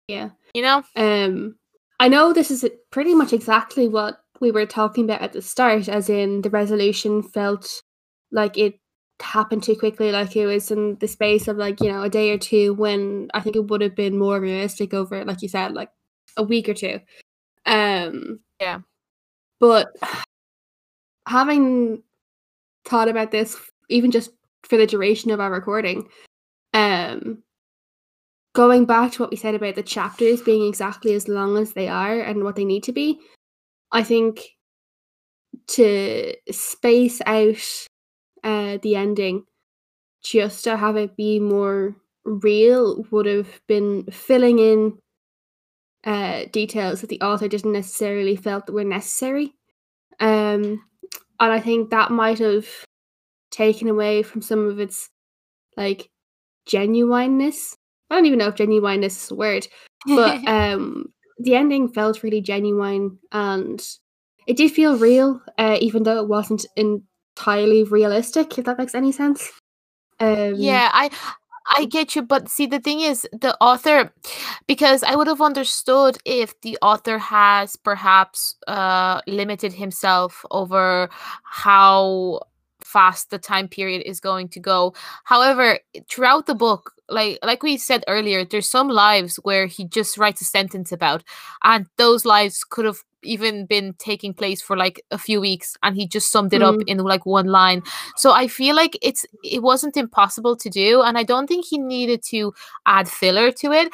Yeah. You know? Um, I know this is pretty much exactly what we were talking about at the start, as in the resolution felt like it happened too quickly, like it was in the space of like, you know, a day or two, when I think it would have been more realistic over, like you said, like a week or two. Um, yeah. But having thought about this, even just for the duration of our recording, um, going back to what we said about the chapters being exactly as long as they are and what they need to be, I think to space out uh, the ending, just to have it be more real, would have been filling in uh, details that the author didn't necessarily felt that were necessary. Um, and I think that might have taken away from some of its, like, genuineness. I don't even know if genuineness is a word, but um, the ending felt really genuine, and it did feel real, uh, even though it wasn't entirely realistic, if that makes any sense. Um, yeah, I I get you, but see, the thing is, the author, because I would have understood if the author has perhaps uh, limited himself over how fast the time period is going to go. However, throughout the book, Like like we said earlier, there's some lives where he just writes a sentence about, and those lives could have even been taking place for like a few weeks, and he just summed it mm. up in like one line. So I feel like it's it wasn't impossible to do, and I don't think he needed to add filler to it.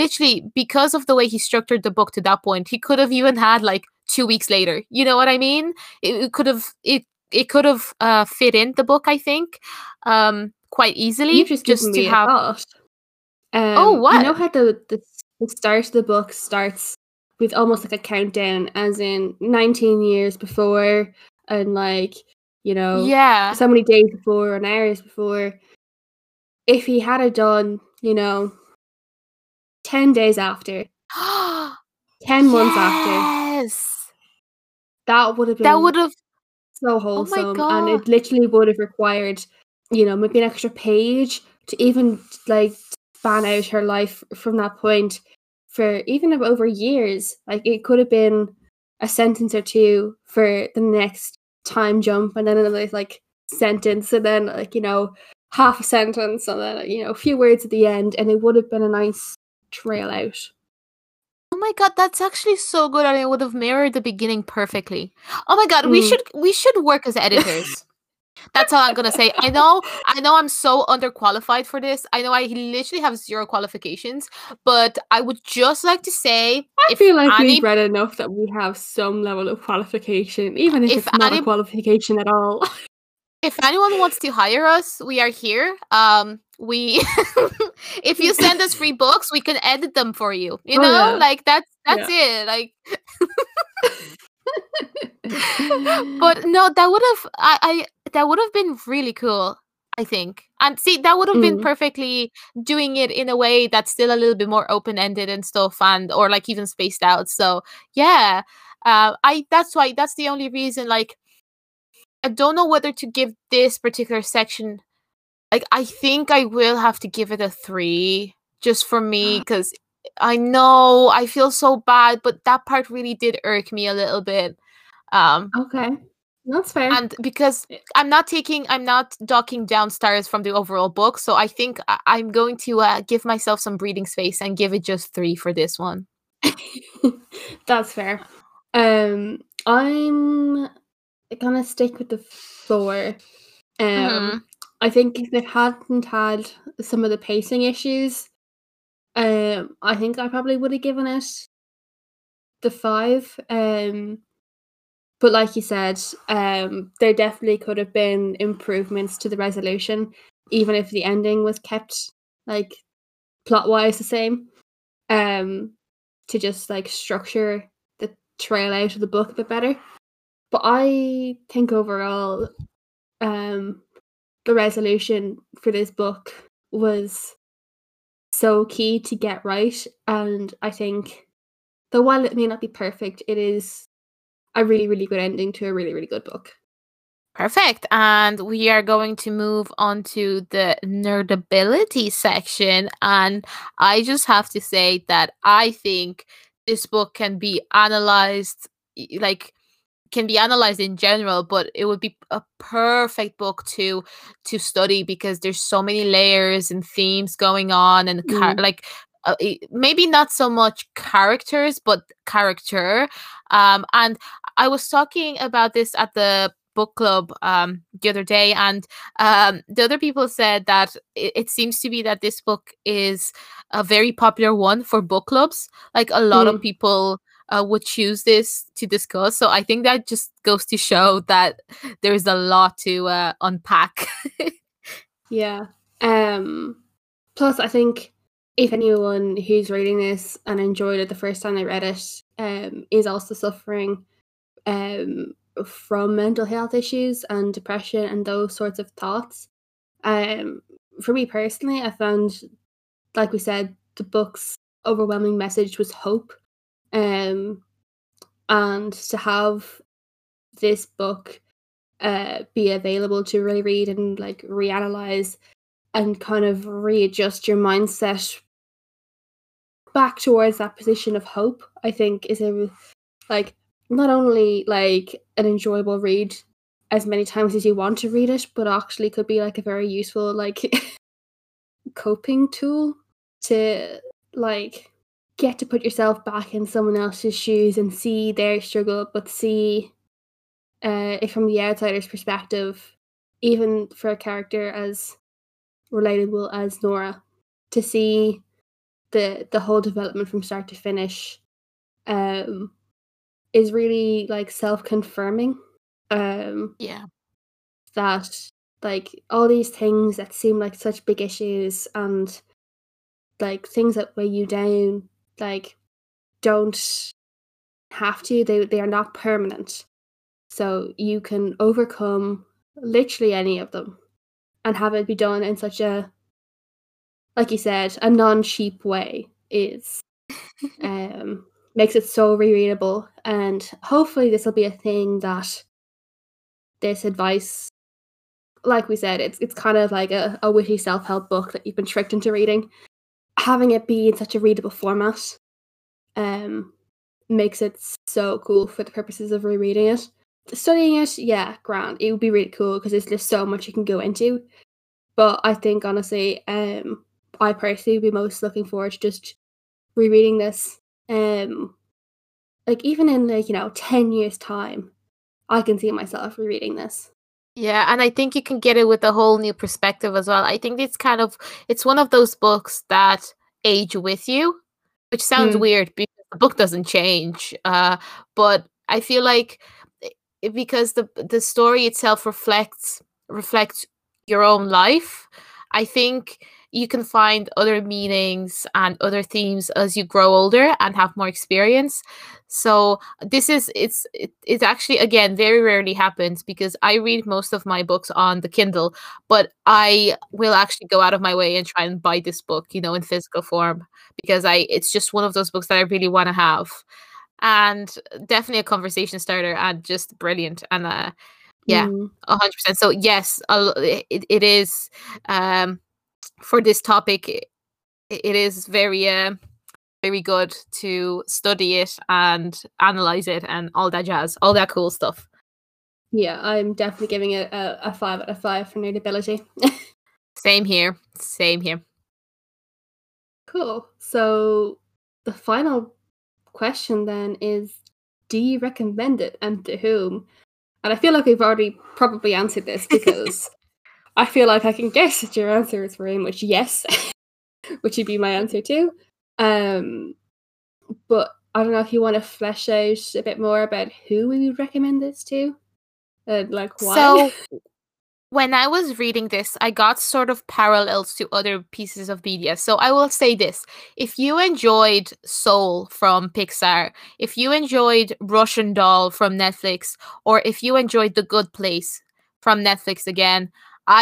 Literally, because of the way he structured the book to that point, he could have even had like two weeks later. You know what I mean? It could have it it could have uh, fit in the book, I think. Um, quite easily. You've just, just to have um, oh what you know how the, the the start of the book starts with almost like a countdown, as in nineteen years before, and like, you know, yeah, so many days before and hours before. If he had it done, you know, ten days after, ten months after, that would have been that would have so wholesome. Oh my God. And it literally would have required, you know, maybe an extra page to even like span out her life from that point for even over years. Like, it could have been a sentence or two for the next time jump, and then another like sentence, and then like, you know, half a sentence, and then, you know, a few words at the end, and it would have been a nice trail out. Oh my God, that's actually so good, and it would have mirrored the beginning perfectly. Oh my God, mm. we should we should work as editors. That's all I'm gonna say. I know, I know, I'm so underqualified for this. I know, I literally have zero qualifications. But I would just like to say, I if feel like Annie, we've read enough that we have some level of qualification, even if, if it's not Annie, a qualification at all. If anyone wants to hire us, we are here. Um, we, if you send us free books, we can edit them for you. You know, oh, yeah. like that's that's yeah. it. Like. But no, that would have I, I that would have been really cool, I think. And see, that would have mm. been perfectly doing it in a way that's still a little bit more open-ended and stuff, and or like even spaced out. So yeah, uh, I that's why that's the only reason. Like, I don't know whether to give this particular section. Like, I think I will have to give it a three just for me, because I know I feel so bad, but that part really did irk me a little bit. Um, okay, that's fair. And because I'm not taking, I'm not docking down stars from the overall book, so I think I- I'm going to uh, give myself some breathing space and give it just three for this one. That's fair. Um, I'm gonna stick with the four. Um, mm-hmm. I think if it hadn't had some of the pacing issues, Um, I think I probably would have given it the five. Um, but like you said, um, there definitely could have been improvements to the resolution, even if the ending was kept like plot-wise the same. Um, to just like structure the trail out of the book a bit better. But I think overall, um, the resolution for this book was so key to get right, and I think, though while it may not be perfect, it is a really, really good ending to a really, really good book. Perfect. And we are going to move on to the nerdability section, and I just have to say that I think this book can be analyzed like can be analyzed in general, but it would be a perfect book to to study because there's so many layers and themes going on, and mm. char- like uh, maybe not so much characters, but character. Um, and I was talking about this at the book club um, the other day, and um, the other people said that it, it seems to be that this book is a very popular one for book clubs. Like a lot mm. of people Uh, would choose this to discuss. So I think that just goes to show that there is a lot to uh, unpack. yeah. Um, plus, I think if anyone who's reading this and enjoyed it the first time they read it um, is also suffering um, from mental health issues and depression and those sorts of thoughts. Um, for me personally, I found, like we said, the book's overwhelming message was hope. Um, and to have this book uh, be available to really read and like reanalyze and kind of readjust your mindset back towards that position of hope, I think is a like not only like an enjoyable read as many times as you want to read it, but actually could be like a very useful like coping tool to like get to put yourself back in someone else's shoes and see their struggle, but see uh, it from the outsider's perspective, even for a character as relatable as Nora, to see the the whole development from start to finish um, is really like self-confirming. Um, yeah. That like all these things that seem like such big issues and like things that weigh you down, like, don't have to. They they are not permanent. So you can overcome literally any of them and have it be done in such a, like you said, a non-cheap way is um, makes it so rereadable. And hopefully this will be a thing that this advice, like we said, it's it's kind of like a, a witty self-help book that you've been tricked into reading. Having it be in such a readable format um, makes it so cool for the purposes of rereading it. Studying it, yeah, grand. It would be really cool because there's just so much you can go into. But I think, honestly, um, I personally would be most looking forward to just rereading this. Um, like, even in, like, you know, ten years' time, I can see myself rereading this. Yeah, and I think you can get it with a whole new perspective as well. I think it's kind of, it's one of those books that age with you, which sounds mm. weird because the book doesn't change. Uh, but I feel like it, because the the story itself reflects reflects your own life, I think you can find other meanings and other themes as you grow older and have more experience. So this is, it's it, it's actually, again, very rarely happens because I read most of my books on the Kindle, but I will actually go out of my way and try and buy this book, you know, in physical form, because I it's just one of those books that I really want to have. And definitely a conversation starter and just brilliant. And uh, yeah, mm. one hundred percent. So yes, it, it is... Um, for this topic, it is very uh, very good to study it and analyze it and all that jazz, all that cool stuff. Yeah, I'm definitely giving it a, a five out of five for readability. Same here, same here. Cool. So the final question then is, do you recommend it and to whom? And I feel like we've already probably answered this because... I feel like I can guess that your answer is very much yes, which would be my answer too. Um, but I don't know if you want to flesh out a bit more about who we would recommend this to and like why. So when I was reading this, I got sort of parallels to other pieces of media. So I will say this. If you enjoyed Soul from Pixar, if you enjoyed Russian Doll from Netflix, or if you enjoyed The Good Place from Netflix again,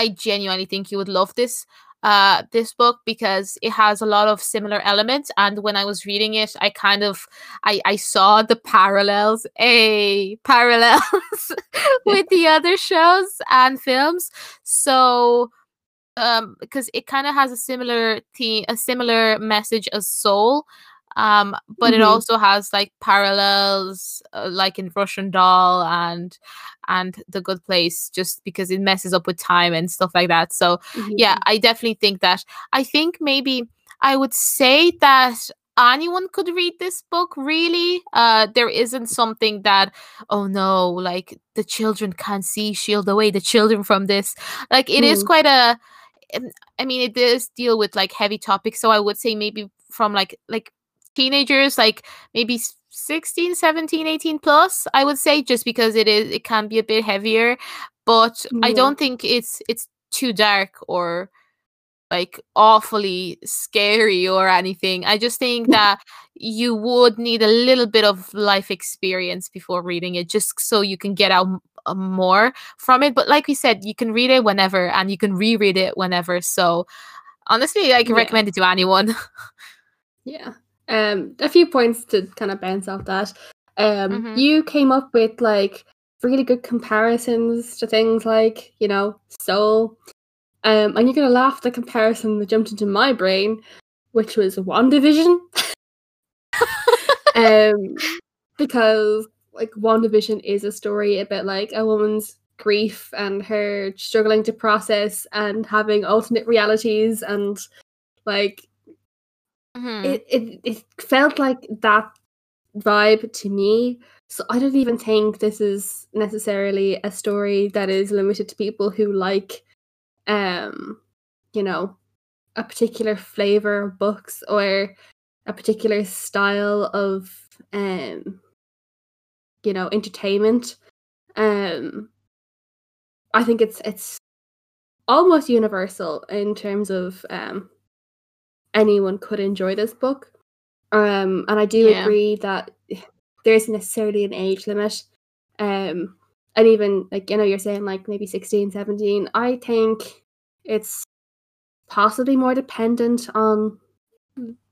I genuinely think you would love this uh, this book because it has a lot of similar elements. And when I was reading it, I kind of, I, I saw the parallels, hey, parallels with the other shows and films. So, um, because it kind of has a similar theme, a similar message as Soul. Um, but mm-hmm. it also has like parallels, uh, like in Russian Doll and and The Good Place, just because it messes up with time and stuff like that. So mm-hmm. yeah, I definitely think that. I think maybe I would say that anyone could read this book, really. Uh, there isn't something that, oh no, like the children can't see, shield away the children from this. Like it mm. is quite a, I mean, it does deal with like heavy topics. So I would say maybe from like like teenagers, like maybe sixteen, seventeen, eighteen plus, I would say, just because it is, it can be a bit heavier. But mm. I don't think it's it's too dark or like awfully scary or anything. I just think that you would need a little bit of life experience before reading it, just so you can get out more from it. But like we said, you can read it whenever and you can reread it whenever. So honestly, I can yeah. recommend it to anyone. yeah. Um, a few points to kind of bounce off that. Um, mm-hmm. You came up with like really good comparisons to things like, you know, Soul. Um, and you're going to laugh at the comparison that jumped into my brain, which was WandaVision. um, because, like, WandaVision is a story about, like, a woman's grief and her struggling to process and having alternate realities. And, like, mm-hmm. it, it, it felt like that vibe to me. So I don't even think this is necessarily a story that is limited to people who like um you know a particular flavor of books or a particular style of um you know entertainment. um I think it's it's almost universal in terms of um anyone could enjoy this book. Um and I do yeah. agree that there isn't necessarily an age limit. um And even, like, you know, you're saying, like, maybe sixteen, seventeen. I think it's possibly more dependent on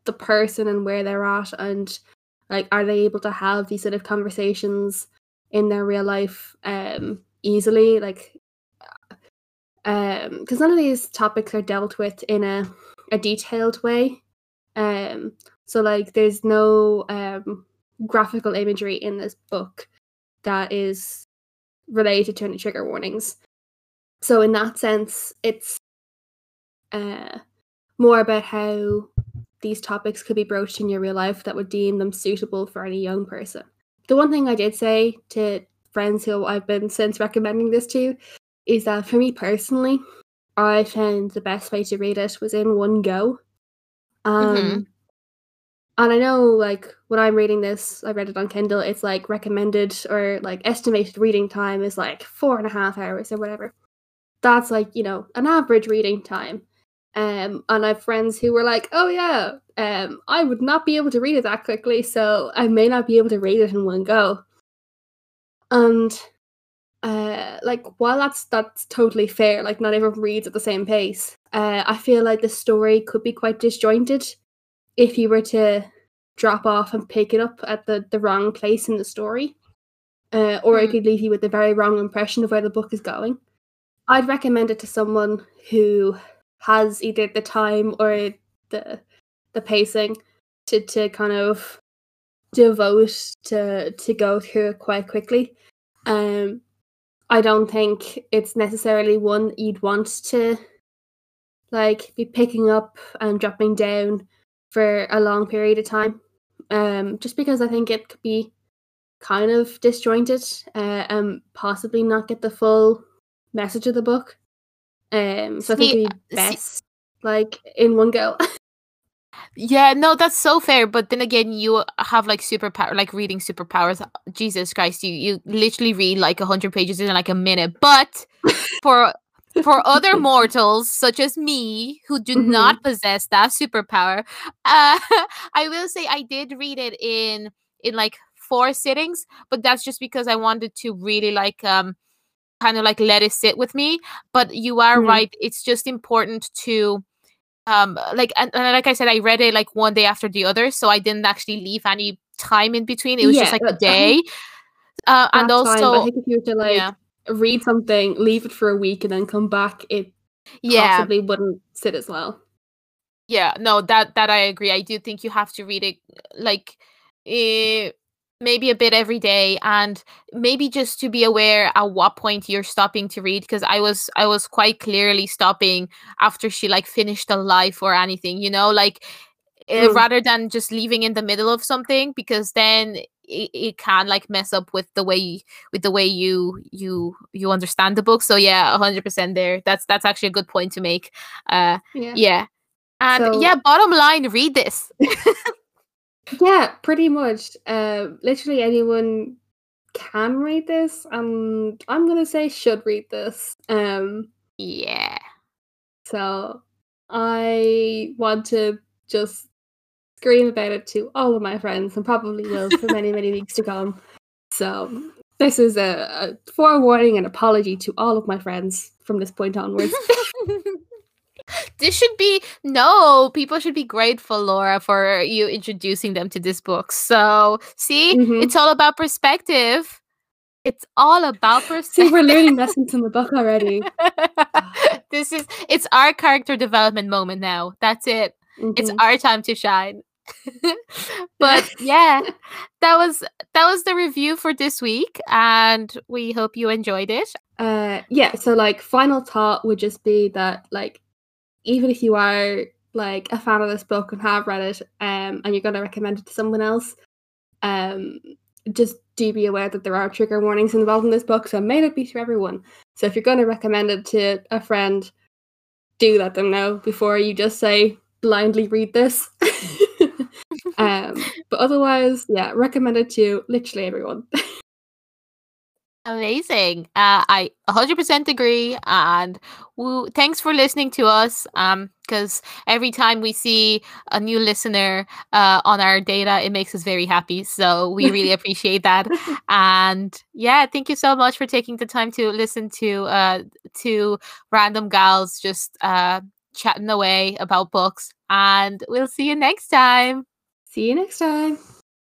the person and where they're at. And, like, are they able to have these sort of conversations in their real life um, easily? Like, um, because none of these topics are dealt with in a, a detailed way. Um, so, like, there's no um, graphical imagery in this book that is related to any trigger warnings. So in that sense, it's uh more about how these topics could be broached in your real life that would deem them suitable for any young person. The one thing I did say to friends who I've been since recommending this to is that for me personally, I found the best way to read it was in one go. Um mm-hmm. And I know, like, when I'm reading this, I read it on Kindle, it's, like, recommended or, like, estimated reading time is, like, four and a half hours or whatever. That's, like, you know, an average reading time. Um, and I have friends who were like, oh, yeah, um, I would not be able to read it that quickly, so I may not be able to read it in one go. And, uh, like, while that's, that's totally fair, like, not everyone reads at the same pace, uh, I feel like the story could be quite disjointed if you were to drop off and pick it up at the, the wrong place in the story. Uh, or mm. it could leave you with the very wrong impression of where the book is going. I'd recommend it to someone who has either the time or the the pacing to, to kind of devote to to go through it quite quickly. Um, I don't think it's necessarily one you'd want to like be picking up and dropping down for a long period of time, um, just because I think it could be kind of disjointed, uh, and possibly not get the full message of the book. Um, so I think it'd be best, like, in one go. Yeah, no, that's so fair. But then again, you have like superpower, like reading superpowers. Jesus Christ, you you literally read like a hundred pages in like a minute. But for for other mortals such as me who do mm-hmm. not possess that superpower, uh, I will say I did read it in in like four sittings, but that's just because I wanted to really like um kind of like let it sit with me. But you are mm-hmm. right, it's just important to um like and, and like I said, I read it like one day after the other, so I didn't actually leave any time in between. It was yeah, just like a day. Uh, and also, I think if you were to like yeah. read something, leave it for a week, and then come back, it yeah. possibly wouldn't sit as well. Yeah, no, that that I agree. I do think you have to read it like eh, maybe a bit every day, and maybe just to be aware at what point you're stopping to read. Because I was I was quite clearly stopping after she like finished a life or anything, you know, like eh, mm. rather than just leaving in the middle of something, because then it, it can like mess up with the way with the way you you you understand the book. So yeah, a hundred percent there. That's that's actually a good point to make. Uh, yeah. yeah. And so, yeah, bottom line, read this. Yeah, pretty much. Uh, literally anyone can read this, and I'm going to say should read this. Um, yeah. So I want to just scream about it to all of my friends, and probably will for many, many weeks to come. So this is a, a forewarning and apology to all of my friends from this point onwards. This should be no people should be grateful, Laura, for you introducing them to this book. So see, mm-hmm. it's all about perspective. It's all about perspective. See, we're learning lessons in the book already. This is it's our character development moment now. That's it. Mm-hmm. It's our time to shine. But yeah, that was that was the review for this week, and we hope you enjoyed it. Uh, yeah. So like, final thought would just be that like, even if you are like a fan of this book and have read it, um, and you're going to recommend it to someone else, um, just do be aware that there are trigger warnings involved in this book, so it may not be to everyone. So if you're going to recommend it to a friend, do let them know before you just say blindly read this. um, but otherwise, yeah, recommend it to literally everyone. Amazing. Uh, I one hundred percent agree. And woo, thanks for listening to us. Um, because every time we see a new listener uh, on our data, it makes us very happy. So we really appreciate that. And yeah, thank you so much for taking the time to listen to uh to random gals just uh chatting away about books. And we'll see you next time. See you next time.